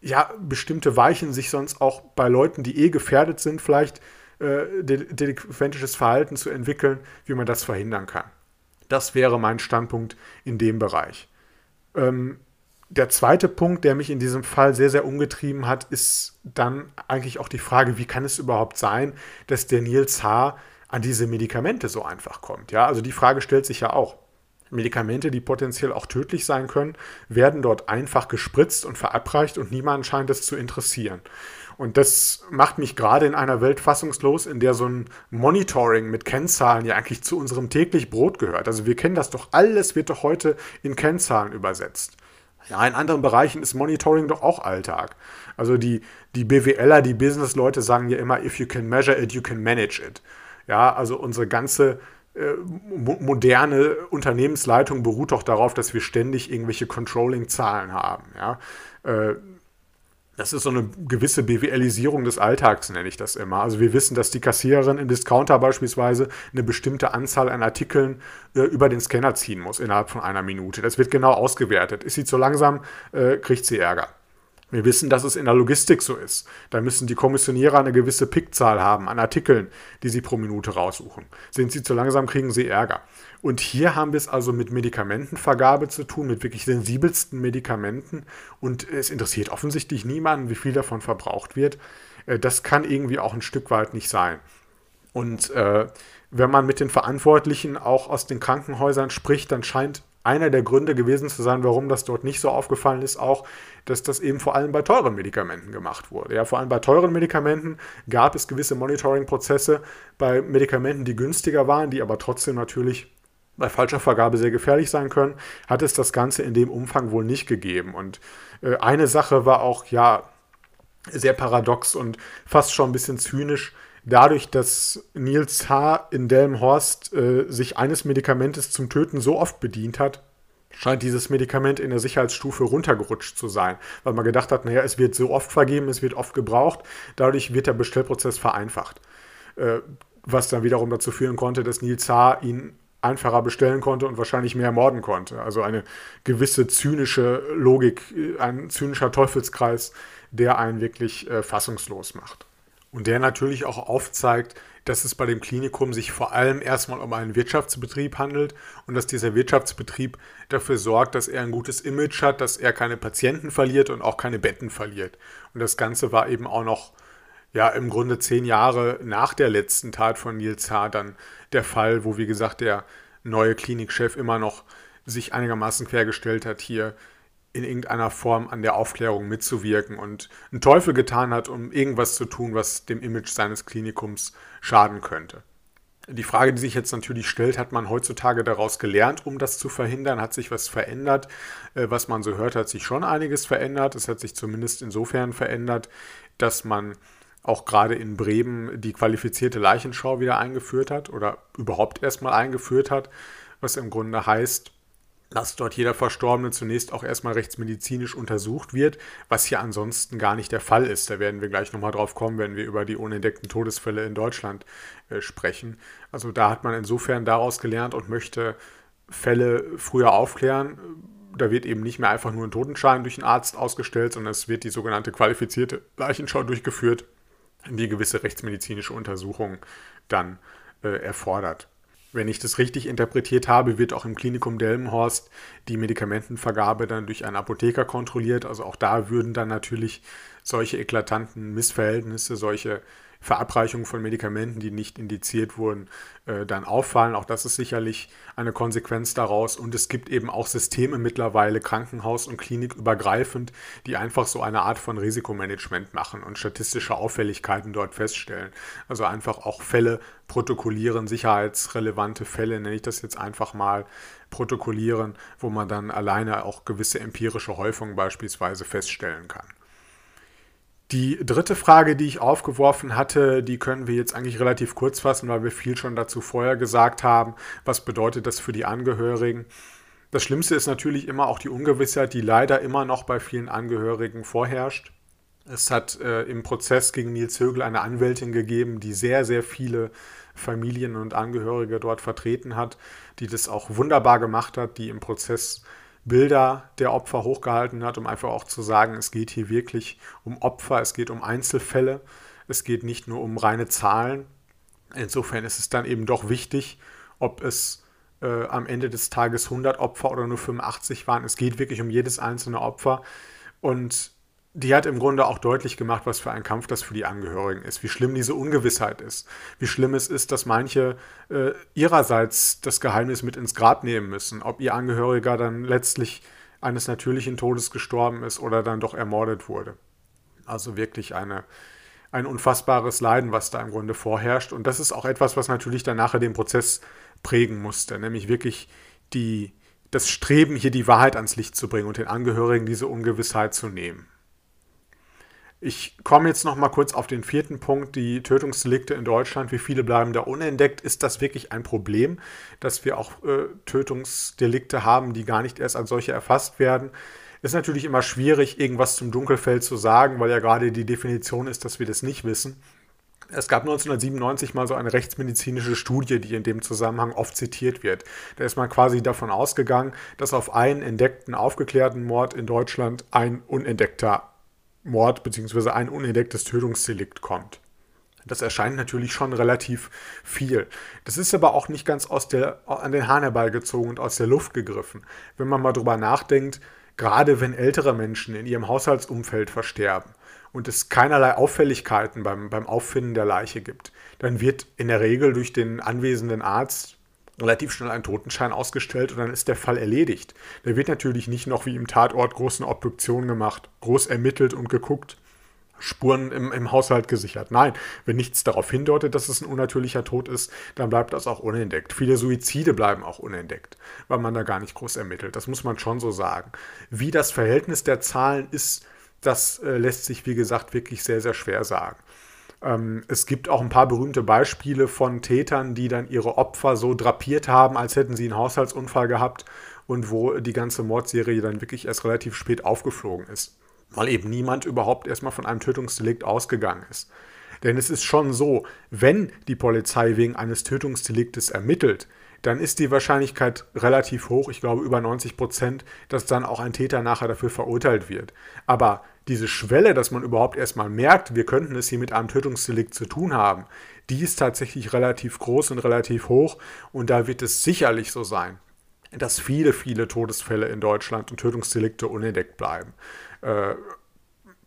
ja, bestimmte Weichen sich sonst auch bei Leuten, die gefährdet sind, vielleicht delinquentisches Verhalten zu entwickeln, wie man das verhindern kann. Das wäre mein Standpunkt in dem Bereich. Der zweite Punkt, der mich in diesem Fall sehr, sehr umgetrieben hat, ist dann eigentlich auch die Frage, wie kann es überhaupt sein, dass der Niels H. an diese Medikamente so einfach kommt? Ja, also die Frage stellt sich ja auch. Medikamente, die potenziell auch tödlich sein können, werden dort einfach gespritzt und verabreicht und niemanden scheint es zu interessieren. Und das macht mich gerade in einer Welt fassungslos, in der so ein Monitoring mit Kennzahlen ja eigentlich zu unserem täglichen Brot gehört. Also wir kennen das doch, alles wird doch heute in Kennzahlen übersetzt. Ja, in anderen Bereichen ist Monitoring doch auch Alltag. Also die BWLer, die Business-Leute sagen ja immer, if you can measure it, you can manage it. Ja, also unsere ganze moderne Unternehmensleitung beruht doch darauf, dass wir ständig irgendwelche Controlling-Zahlen haben. Ja, das ist so eine gewisse BWLisierung des Alltags, nenne ich das immer. Also wir wissen, dass die Kassiererin im Discounter beispielsweise eine bestimmte Anzahl an Artikeln über den Scanner ziehen muss innerhalb von einer Minute. Das wird genau ausgewertet. Ist sie zu langsam, kriegt sie Ärger. Wir wissen, dass es in der Logistik so ist. Da müssen die Kommissionierer eine gewisse Pickzahl haben an Artikeln, die sie pro Minute raussuchen. Sind sie zu langsam, kriegen sie Ärger. Und hier haben wir es also mit Medikamentenvergabe zu tun, mit wirklich sensibelsten Medikamenten. Und es interessiert offensichtlich niemanden, wie viel davon verbraucht wird. Das kann irgendwie auch ein Stück weit nicht sein. Und wenn man mit den Verantwortlichen auch aus den Krankenhäusern spricht, dann scheint einer der Gründe gewesen zu sein, warum das dort nicht so aufgefallen ist, auch, dass das eben vor allem bei teuren Medikamenten gemacht wurde. Ja, vor allem bei teuren Medikamenten gab es gewisse Monitoring-Prozesse, bei Medikamenten, die günstiger waren, die aber trotzdem natürlich bei falscher Vergabe sehr gefährlich sein können, hat es das Ganze in dem Umfang wohl nicht gegeben. Und eine Sache war auch, ja, sehr paradox und fast schon ein bisschen zynisch. Dadurch, dass Niels H. in Delmenhorst sich eines Medikamentes zum Töten so oft bedient hat, scheint dieses Medikament in der Sicherheitsstufe runtergerutscht zu sein, weil man gedacht hat, naja, es wird so oft vergeben, es wird oft gebraucht, dadurch wird der Bestellprozess vereinfacht. Was dann wiederum dazu führen konnte, dass Niels H. ihn einfacher bestellen konnte und wahrscheinlich mehr morden konnte. Also eine gewisse zynische Logik, ein zynischer Teufelskreis, der einen wirklich fassungslos macht. Und der natürlich auch aufzeigt, dass es bei dem Klinikum sich vor allem erstmal um einen Wirtschaftsbetrieb handelt und dass dieser Wirtschaftsbetrieb dafür sorgt, dass er ein gutes Image hat, dass er keine Patienten verliert und auch keine Betten verliert. Und das Ganze war eben auch noch, ja, im Grunde 10 Jahre nach der letzten Tat von Niels H. dann der Fall, wo, wie gesagt, der neue Klinikchef immer noch sich einigermaßen quergestellt hat, hier in irgendeiner Form an der Aufklärung mitzuwirken und einen Teufel getan hat, um irgendwas zu tun, was dem Image seines Klinikums schaden könnte. Die Frage, die sich jetzt natürlich stellt, hat man heutzutage daraus gelernt, um das zu verhindern? Hat sich was verändert? Was man so hört, hat sich schon einiges verändert. Es hat sich zumindest insofern verändert, dass man auch gerade in Bremen die qualifizierte Leichenschau wieder eingeführt hat oder überhaupt erstmal eingeführt hat, was im Grunde heißt, dass dort jeder Verstorbene zunächst auch erstmal rechtsmedizinisch untersucht wird, was hier ansonsten gar nicht der Fall ist. Da werden wir gleich nochmal drauf kommen, wenn wir über die unentdeckten Todesfälle in Deutschland sprechen. Also da hat man insofern daraus gelernt und möchte Fälle früher aufklären. Da wird eben nicht mehr einfach nur ein Totenschein durch einen Arzt ausgestellt, sondern es wird die sogenannte qualifizierte Leichenschau durchgeführt, die gewisse rechtsmedizinische Untersuchung dann erfordert. Wenn ich das richtig interpretiert habe, wird auch im Klinikum Delmenhorst die Medikamentenvergabe dann durch einen Apotheker kontrolliert. Also auch da würden dann natürlich solche eklatanten Missverhältnisse, solche Verabreichungen von Medikamenten, die nicht indiziert wurden, dann auffallen. Auch das ist sicherlich eine Konsequenz daraus. Und es gibt eben auch Systeme mittlerweile, Krankenhaus- und Klinikübergreifend, die einfach so eine Art von Risikomanagement machen und statistische Auffälligkeiten dort feststellen. Also einfach auch Fälle protokollieren, sicherheitsrelevante Fälle, nenne ich das jetzt einfach mal, protokollieren, wo man dann alleine auch gewisse empirische Häufungen beispielsweise feststellen kann. Die dritte Frage, die ich aufgeworfen hatte, die können wir jetzt eigentlich relativ kurz fassen, weil wir viel schon dazu vorher gesagt haben. Was bedeutet das für die Angehörigen? Das Schlimmste ist natürlich immer auch die Ungewissheit, die leider immer noch bei vielen Angehörigen vorherrscht. Es hat im Prozess gegen Niels Högel eine Anwältin gegeben, die sehr, sehr viele Familien und Angehörige dort vertreten hat, die das auch wunderbar gemacht hat, die im Prozess Bilder der Opfer hochgehalten hat, um einfach auch zu sagen, es geht hier wirklich um Opfer, es geht um Einzelfälle, es geht nicht nur um reine Zahlen. Insofern ist es dann eben doch wichtig, ob es am Ende des Tages 100 Opfer oder nur 85 waren. Es geht wirklich um jedes einzelne Opfer. Und die hat im Grunde auch deutlich gemacht, was für ein Kampf das für die Angehörigen ist, wie schlimm diese Ungewissheit ist, wie schlimm es ist, dass manche ihrerseits das Geheimnis mit ins Grab nehmen müssen, ob ihr Angehöriger dann letztlich eines natürlichen Todes gestorben ist oder dann doch ermordet wurde. Also wirklich ein unfassbares Leiden, was da im Grunde vorherrscht. Und das ist auch etwas, was natürlich dann nachher den Prozess prägen musste, nämlich wirklich das Streben, hier die Wahrheit ans Licht zu bringen und den Angehörigen diese Ungewissheit zu nehmen. Ich komme jetzt noch mal kurz auf den vierten Punkt, die Tötungsdelikte in Deutschland. Wie viele bleiben da unentdeckt? Ist das wirklich ein Problem, dass wir auch Tötungsdelikte haben, die gar nicht erst als solche erfasst werden? Ist natürlich immer schwierig, irgendwas zum Dunkelfeld zu sagen, weil ja gerade die Definition ist, dass wir das nicht wissen. Es gab 1997 mal so eine rechtsmedizinische Studie, die in dem Zusammenhang oft zitiert wird. Da ist man quasi davon ausgegangen, dass auf einen entdeckten, aufgeklärten Mord in Deutschland ein unentdeckter Mord bzw. ein unentdecktes Tötungsdelikt kommt. Das erscheint natürlich schon relativ viel. Das ist aber auch nicht ganz an den Haaren herbeigezogen und aus der Luft gegriffen. Wenn man mal drüber nachdenkt, gerade wenn ältere Menschen in ihrem Haushaltsumfeld versterben und es keinerlei Auffälligkeiten beim Auffinden der Leiche gibt, dann wird in der Regel durch den anwesenden Arzt relativ schnell einen Totenschein ausgestellt und dann ist der Fall erledigt. Da wird natürlich nicht noch wie im Tatort große Obduktion gemacht, groß ermittelt und geguckt, Spuren im Haushalt gesichert. Nein, wenn nichts darauf hindeutet, dass es ein unnatürlicher Tod ist, dann bleibt das auch unentdeckt. Viele Suizide bleiben auch unentdeckt, weil man da gar nicht groß ermittelt. Das muss man schon so sagen. Wie das Verhältnis der Zahlen ist, das lässt sich, wie gesagt, wirklich sehr, sehr schwer sagen. Es gibt auch ein paar berühmte Beispiele von Tätern, die dann ihre Opfer so drapiert haben, als hätten sie einen Haushaltsunfall gehabt und wo die ganze Mordserie dann wirklich erst relativ spät aufgeflogen ist, weil eben niemand überhaupt erstmal von einem Tötungsdelikt ausgegangen ist. Denn es ist schon so, wenn die Polizei wegen eines Tötungsdeliktes ermittelt, dann ist die Wahrscheinlichkeit relativ hoch, ich glaube über 90%, dass dann auch ein Täter nachher dafür verurteilt wird. Aber diese Schwelle, dass man überhaupt erstmal merkt, wir könnten es hier mit einem Tötungsdelikt zu tun haben, die ist tatsächlich relativ groß und relativ hoch. Und da wird es sicherlich so sein, dass viele, viele Todesfälle in Deutschland und Tötungsdelikte unentdeckt bleiben.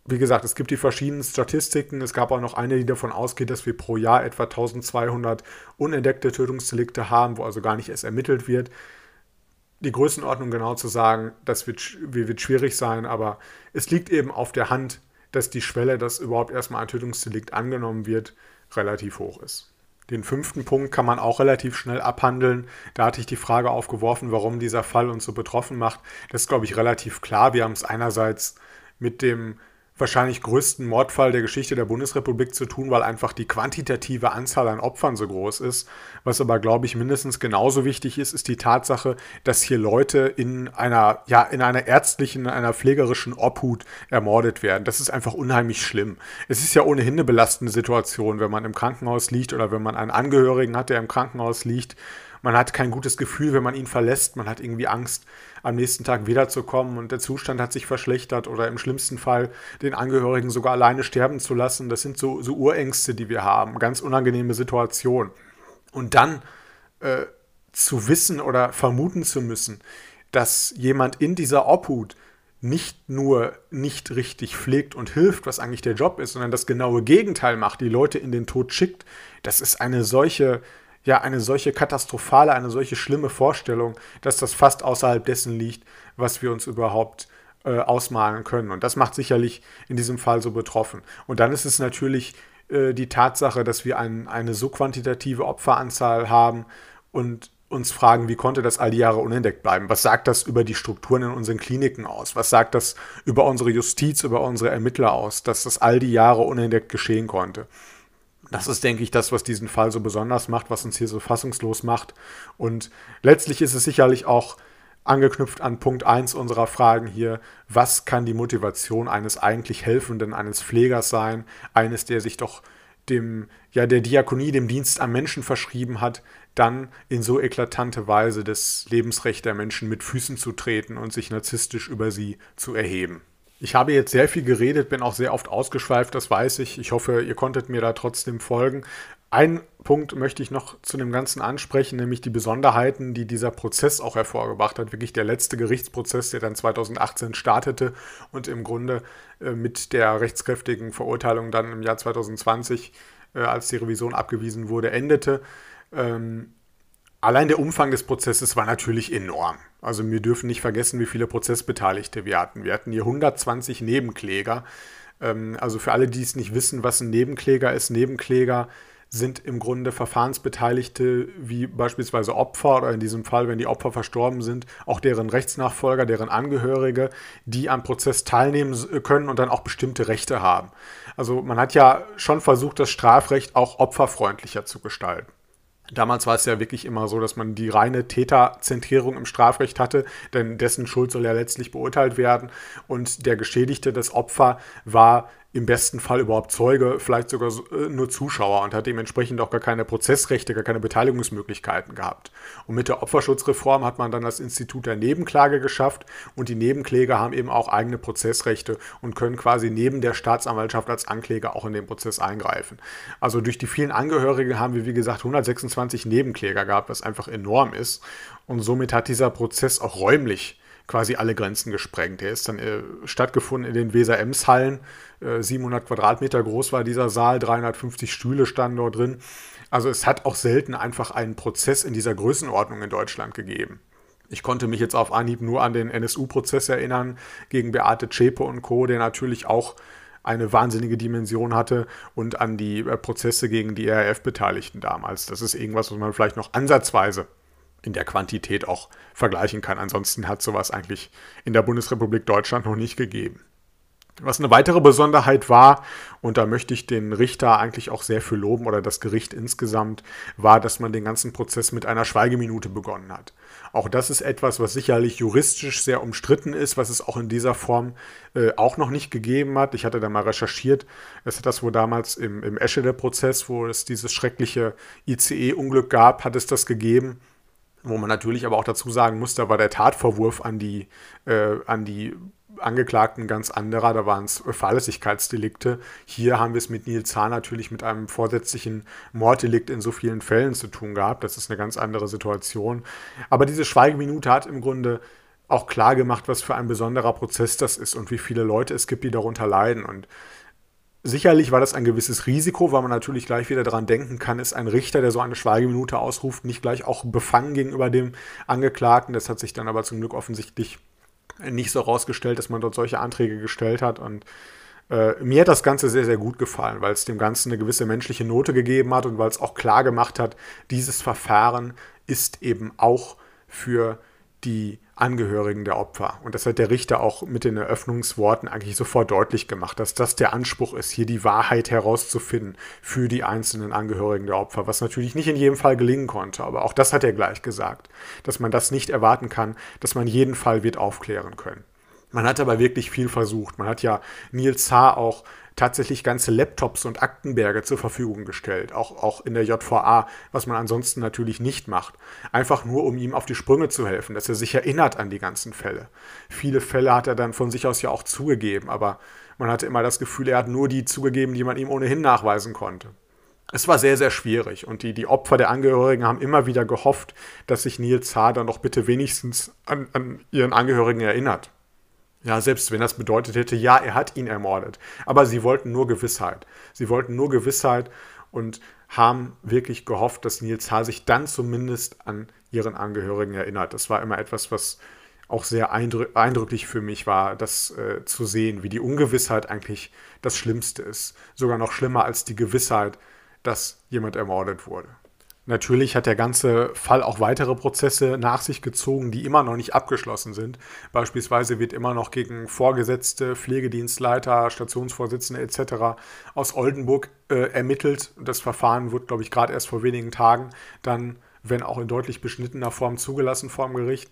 Wie gesagt, es gibt die verschiedenen Statistiken. Es gab auch noch eine, die davon ausgeht, dass wir pro Jahr etwa 1200 unentdeckte Tötungsdelikte haben, wo also gar nicht erst ermittelt wird. Die Größenordnung genau zu sagen, das wird schwierig sein, aber es liegt eben auf der Hand, dass die Schwelle, dass überhaupt erstmal ein Tötungsdelikt angenommen wird, relativ hoch ist. Den fünften Punkt kann man auch relativ schnell abhandeln. Da hatte ich die Frage aufgeworfen, warum dieser Fall uns so betroffen macht. Das ist, glaube ich, relativ klar. Wir haben es einerseits mit dem wahrscheinlich größten Mordfall der Geschichte der Bundesrepublik zu tun, weil einfach die quantitative Anzahl an Opfern so groß ist. Was aber, glaube ich, mindestens genauso wichtig ist, ist die Tatsache, dass hier Leute in einer ärztlichen, in einer pflegerischen Obhut ermordet werden. Das ist einfach unheimlich schlimm. Es ist ja ohnehin eine belastende Situation, wenn man im Krankenhaus liegt oder wenn man einen Angehörigen hat, der im Krankenhaus liegt. Man hat kein gutes Gefühl, wenn man ihn verlässt. Man hat irgendwie Angst, am nächsten Tag wiederzukommen und der Zustand hat sich verschlechtert oder im schlimmsten Fall den Angehörigen sogar alleine sterben zu lassen. Das sind so Urängste, die wir haben, ganz unangenehme Situationen. Und dann zu wissen oder vermuten zu müssen, dass jemand in dieser Obhut nicht nur nicht richtig pflegt und hilft, was eigentlich der Job ist, sondern das genaue Gegenteil macht, die Leute in den Tod schickt, das ist eine solche katastrophale, eine solche schlimme Vorstellung, dass das fast außerhalb dessen liegt, was wir uns überhaupt ausmalen können. Und das macht sicherlich in diesem Fall so betroffen. Und dann ist es natürlich die Tatsache, dass wir eine so quantitative Opferanzahl haben und uns fragen, wie konnte das all die Jahre unentdeckt bleiben? Was sagt das über die Strukturen in unseren Kliniken aus? Was sagt das über unsere Justiz, über unsere Ermittler aus, dass das all die Jahre unentdeckt geschehen konnte? Das ist, denke ich, das, was diesen Fall so besonders macht, was uns hier so fassungslos macht. Und letztlich ist es sicherlich auch angeknüpft an Punkt 1 unserer Fragen hier, was kann die Motivation eines eigentlich Helfenden, eines Pflegers sein, eines, der sich doch der Diakonie, dem Dienst am Menschen verschrieben hat, dann in so eklatante Weise das Lebensrecht der Menschen mit Füßen zu treten und sich narzisstisch über sie zu erheben. Ich habe jetzt sehr viel geredet, bin auch sehr oft ausgeschweift, das weiß ich. Ich hoffe, ihr konntet mir da trotzdem folgen. Einen Punkt möchte ich noch zu dem Ganzen ansprechen, nämlich die Besonderheiten, die dieser Prozess auch hervorgebracht hat. Wirklich der letzte Gerichtsprozess, der dann 2018 startete und im Grunde mit der rechtskräftigen Verurteilung dann im Jahr 2020, als die Revision abgewiesen wurde, endete. Allein der Umfang des Prozesses war natürlich enorm. Also wir dürfen nicht vergessen, wie viele Prozessbeteiligte wir hatten. Wir hatten hier 120 Nebenkläger. Also für alle, die es nicht wissen, was ein Nebenkläger ist, Nebenkläger sind im Grunde Verfahrensbeteiligte wie beispielsweise Opfer oder in diesem Fall, wenn die Opfer verstorben sind, auch deren Rechtsnachfolger, deren Angehörige, die am Prozess teilnehmen können und dann auch bestimmte Rechte haben. Also man hat ja schon versucht, das Strafrecht auch opferfreundlicher zu gestalten. Damals war es ja wirklich immer so, dass man die reine Täterzentrierung im Strafrecht hatte, denn dessen Schuld soll ja letztlich beurteilt werden und der Geschädigte, das Opfer, war im besten Fall überhaupt Zeuge, vielleicht sogar nur Zuschauer und hat dementsprechend auch gar keine Prozessrechte, gar keine Beteiligungsmöglichkeiten gehabt. Und mit der Opferschutzreform hat man dann das Institut der Nebenklage geschafft und die Nebenkläger haben eben auch eigene Prozessrechte und können quasi neben der Staatsanwaltschaft als Ankläger auch in den Prozess eingreifen. Also durch die vielen Angehörigen haben wir, wie gesagt, 126 Nebenkläger gehabt, was einfach enorm ist. Und somit hat dieser Prozess auch räumlich quasi alle Grenzen gesprengt. Er ist dann stattgefunden in den Weser-Ems-Hallen. 700 Quadratmeter groß war dieser Saal, 350 Stühle standen dort drin. Also es hat auch selten einfach einen Prozess in dieser Größenordnung in Deutschland gegeben. Ich konnte mich jetzt auf Anhieb nur an den NSU-Prozess erinnern, gegen Beate Zschäpe und Co., der natürlich auch eine wahnsinnige Dimension hatte und an die Prozesse gegen die RAF-Beteiligten damals. Das ist irgendwas, was man vielleicht noch ansatzweise in der Quantität auch vergleichen kann. Ansonsten hat sowas eigentlich in der Bundesrepublik Deutschland noch nicht gegeben. Was eine weitere Besonderheit war, und da möchte ich den Richter eigentlich auch sehr für loben oder das Gericht insgesamt, war, dass man den ganzen Prozess mit einer Schweigeminute begonnen hat. Auch das ist etwas, was sicherlich juristisch sehr umstritten ist, was es auch in dieser Form auch noch nicht gegeben hat. Ich hatte da mal recherchiert, es hat das wohl damals im Eschede-Prozess, wo es dieses schreckliche ICE-Unglück gab, hat es das gegeben. Wo man natürlich aber auch dazu sagen muss, da war der Tatvorwurf an die Angeklagten ganz anderer, da waren es Fahrlässigkeitsdelikte. Hier haben wir es mit Niels Högel natürlich mit einem vorsätzlichen Morddelikt in so vielen Fällen zu tun gehabt. Das ist eine ganz andere Situation. Aber diese Schweigeminute hat im Grunde auch klar gemacht, was für ein besonderer Prozess das ist und wie viele Leute es gibt, die darunter leiden. Und sicherlich war das ein gewisses Risiko, weil man natürlich gleich wieder daran denken kann, ist ein Richter, der so eine Schweigeminute ausruft, nicht gleich auch befangen gegenüber dem Angeklagten. Das hat sich dann aber zum Glück offensichtlich nicht so rausgestellt, dass man dort solche Anträge gestellt hat. Und mir hat das Ganze sehr, sehr gut gefallen, weil es dem Ganzen eine gewisse menschliche Note gegeben hat und weil es auch klar gemacht hat, dieses Verfahren ist eben auch für die Angehörigen der Opfer. Und das hat der Richter auch mit den Eröffnungsworten eigentlich sofort deutlich gemacht, dass das der Anspruch ist, hier die Wahrheit herauszufinden für die einzelnen Angehörigen der Opfer, was natürlich nicht in jedem Fall gelingen konnte. Aber auch das hat er gleich gesagt, dass man das nicht erwarten kann, dass man jeden Fall wird aufklären können. Man hat aber wirklich viel versucht. Man hat ja Niels Högel auch tatsächlich ganze Laptops und Aktenberge zur Verfügung gestellt, auch in der JVA, was man ansonsten natürlich nicht macht. Einfach nur, um ihm auf die Sprünge zu helfen, dass er sich erinnert an die ganzen Fälle. Viele Fälle hat er dann von sich aus ja auch zugegeben, aber man hatte immer das Gefühl, er hat nur die zugegeben, die man ihm ohnehin nachweisen konnte. Es war sehr, sehr schwierig und die Opfer der Angehörigen haben immer wieder gehofft, dass sich Niels Högel dann doch bitte wenigstens an ihren Angehörigen erinnert. Ja, selbst wenn das bedeutet hätte, ja, er hat ihn ermordet. Aber sie wollten nur Gewissheit. Sie wollten nur Gewissheit und haben wirklich gehofft, dass Niels H. sich dann zumindest an ihren Angehörigen erinnert. Das war immer etwas, was auch sehr eindrücklich für mich war, das zu sehen, wie die Ungewissheit eigentlich das Schlimmste ist. Sogar noch schlimmer als die Gewissheit, dass jemand ermordet wurde. Natürlich hat der ganze Fall auch weitere Prozesse nach sich gezogen, die immer noch nicht abgeschlossen sind. Beispielsweise wird immer noch gegen Vorgesetzte, Pflegedienstleiter, Stationsvorsitzende etc. aus Oldenburg ermittelt. Das Verfahren wurde, glaube ich, gerade erst vor wenigen Tagen dann, wenn auch in deutlich beschnittener Form, zugelassen vor dem Gericht.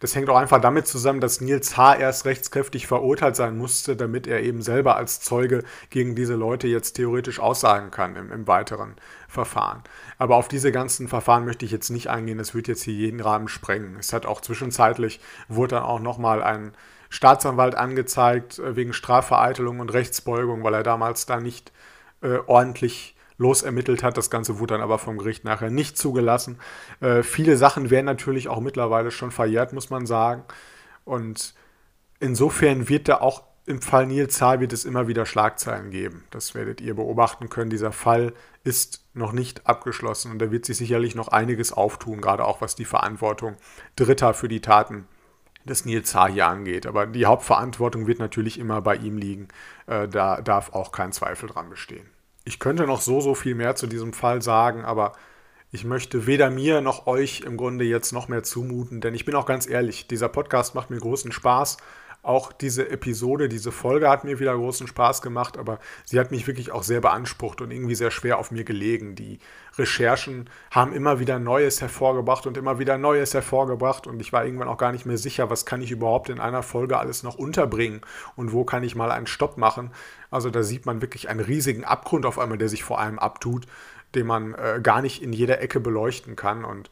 Das hängt auch einfach damit zusammen, dass Niels H. erst rechtskräftig verurteilt sein musste, damit er eben selber als Zeuge gegen diese Leute jetzt theoretisch aussagen kann im weiteren Verfahren. Aber auf diese ganzen Verfahren möchte ich jetzt nicht eingehen, das wird jetzt hier jeden Rahmen sprengen. Es hat auch zwischenzeitlich, wurde dann auch nochmal ein Staatsanwalt angezeigt wegen Strafvereitelung und Rechtsbeugung, weil er damals da nicht ordentlich losermittelt hat. Das Ganze wurde dann aber vom Gericht nachher nicht zugelassen. Viele Sachen wären natürlich auch mittlerweile schon verjährt, muss man sagen. Und insofern wird da auch im Fall Niels H. wird es immer wieder Schlagzeilen geben. Das werdet ihr beobachten können. Dieser Fall ist noch nicht abgeschlossen und da wird sich sicherlich noch einiges auftun, gerade auch was die Verantwortung Dritter für die Taten des Niels H. hier angeht. Aber die Hauptverantwortung wird natürlich immer bei ihm liegen. Da darf auch kein Zweifel dran bestehen. Ich könnte noch so viel mehr zu diesem Fall sagen, aber ich möchte weder mir noch euch im Grunde jetzt noch mehr zumuten, denn ich bin auch ganz ehrlich, dieser Podcast macht mir großen Spaß. Auch diese Episode, diese Folge hat mir wieder großen Spaß gemacht, aber sie hat mich wirklich auch sehr beansprucht und irgendwie sehr schwer auf mir gelegen. Die Recherchen haben immer wieder Neues hervorgebracht und immer wieder Neues hervorgebracht und ich war irgendwann auch gar nicht mehr sicher, was kann ich überhaupt in einer Folge alles noch unterbringen und wo kann ich mal einen Stopp machen. Also da sieht man wirklich einen riesigen Abgrund auf einmal, der sich vor allem abtut, den man gar nicht in jeder Ecke beleuchten kann und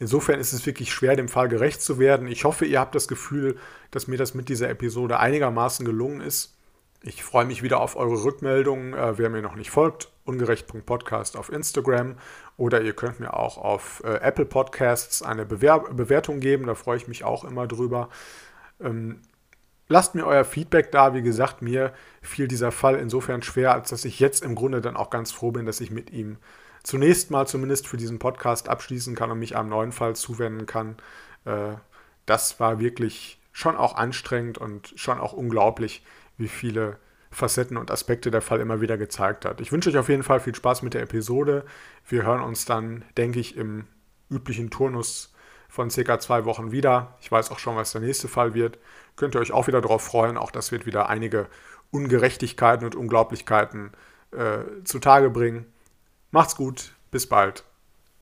insofern ist es wirklich schwer, dem Fall gerecht zu werden. Ich hoffe, ihr habt das Gefühl, dass mir das mit dieser Episode einigermaßen gelungen ist. Ich freue mich wieder auf eure Rückmeldungen. Wer mir noch nicht folgt, ungerecht.podcast auf Instagram oder ihr könnt mir auch auf Apple Podcasts eine Bewertung geben. Da freue ich mich auch immer drüber. Lasst mir euer Feedback da. Wie gesagt, mir fiel dieser Fall insofern schwer, als dass ich jetzt im Grunde dann auch ganz froh bin, dass ich mit ihm zunächst mal zumindest für diesen Podcast abschließen kann und mich einem neuen Fall zuwenden kann. Das war wirklich schon auch anstrengend und schon auch unglaublich, wie viele Facetten und Aspekte der Fall immer wieder gezeigt hat. Ich wünsche euch auf jeden Fall viel Spaß mit der Episode. Wir hören uns dann, denke ich, im üblichen Turnus von ca. 2 Wochen wieder. Ich weiß auch schon, was der nächste Fall wird. Könnt ihr euch auch wieder darauf freuen. Auch das wird wieder einige Ungerechtigkeiten und Unglaublichkeiten zutage bringen. Macht's gut, bis bald.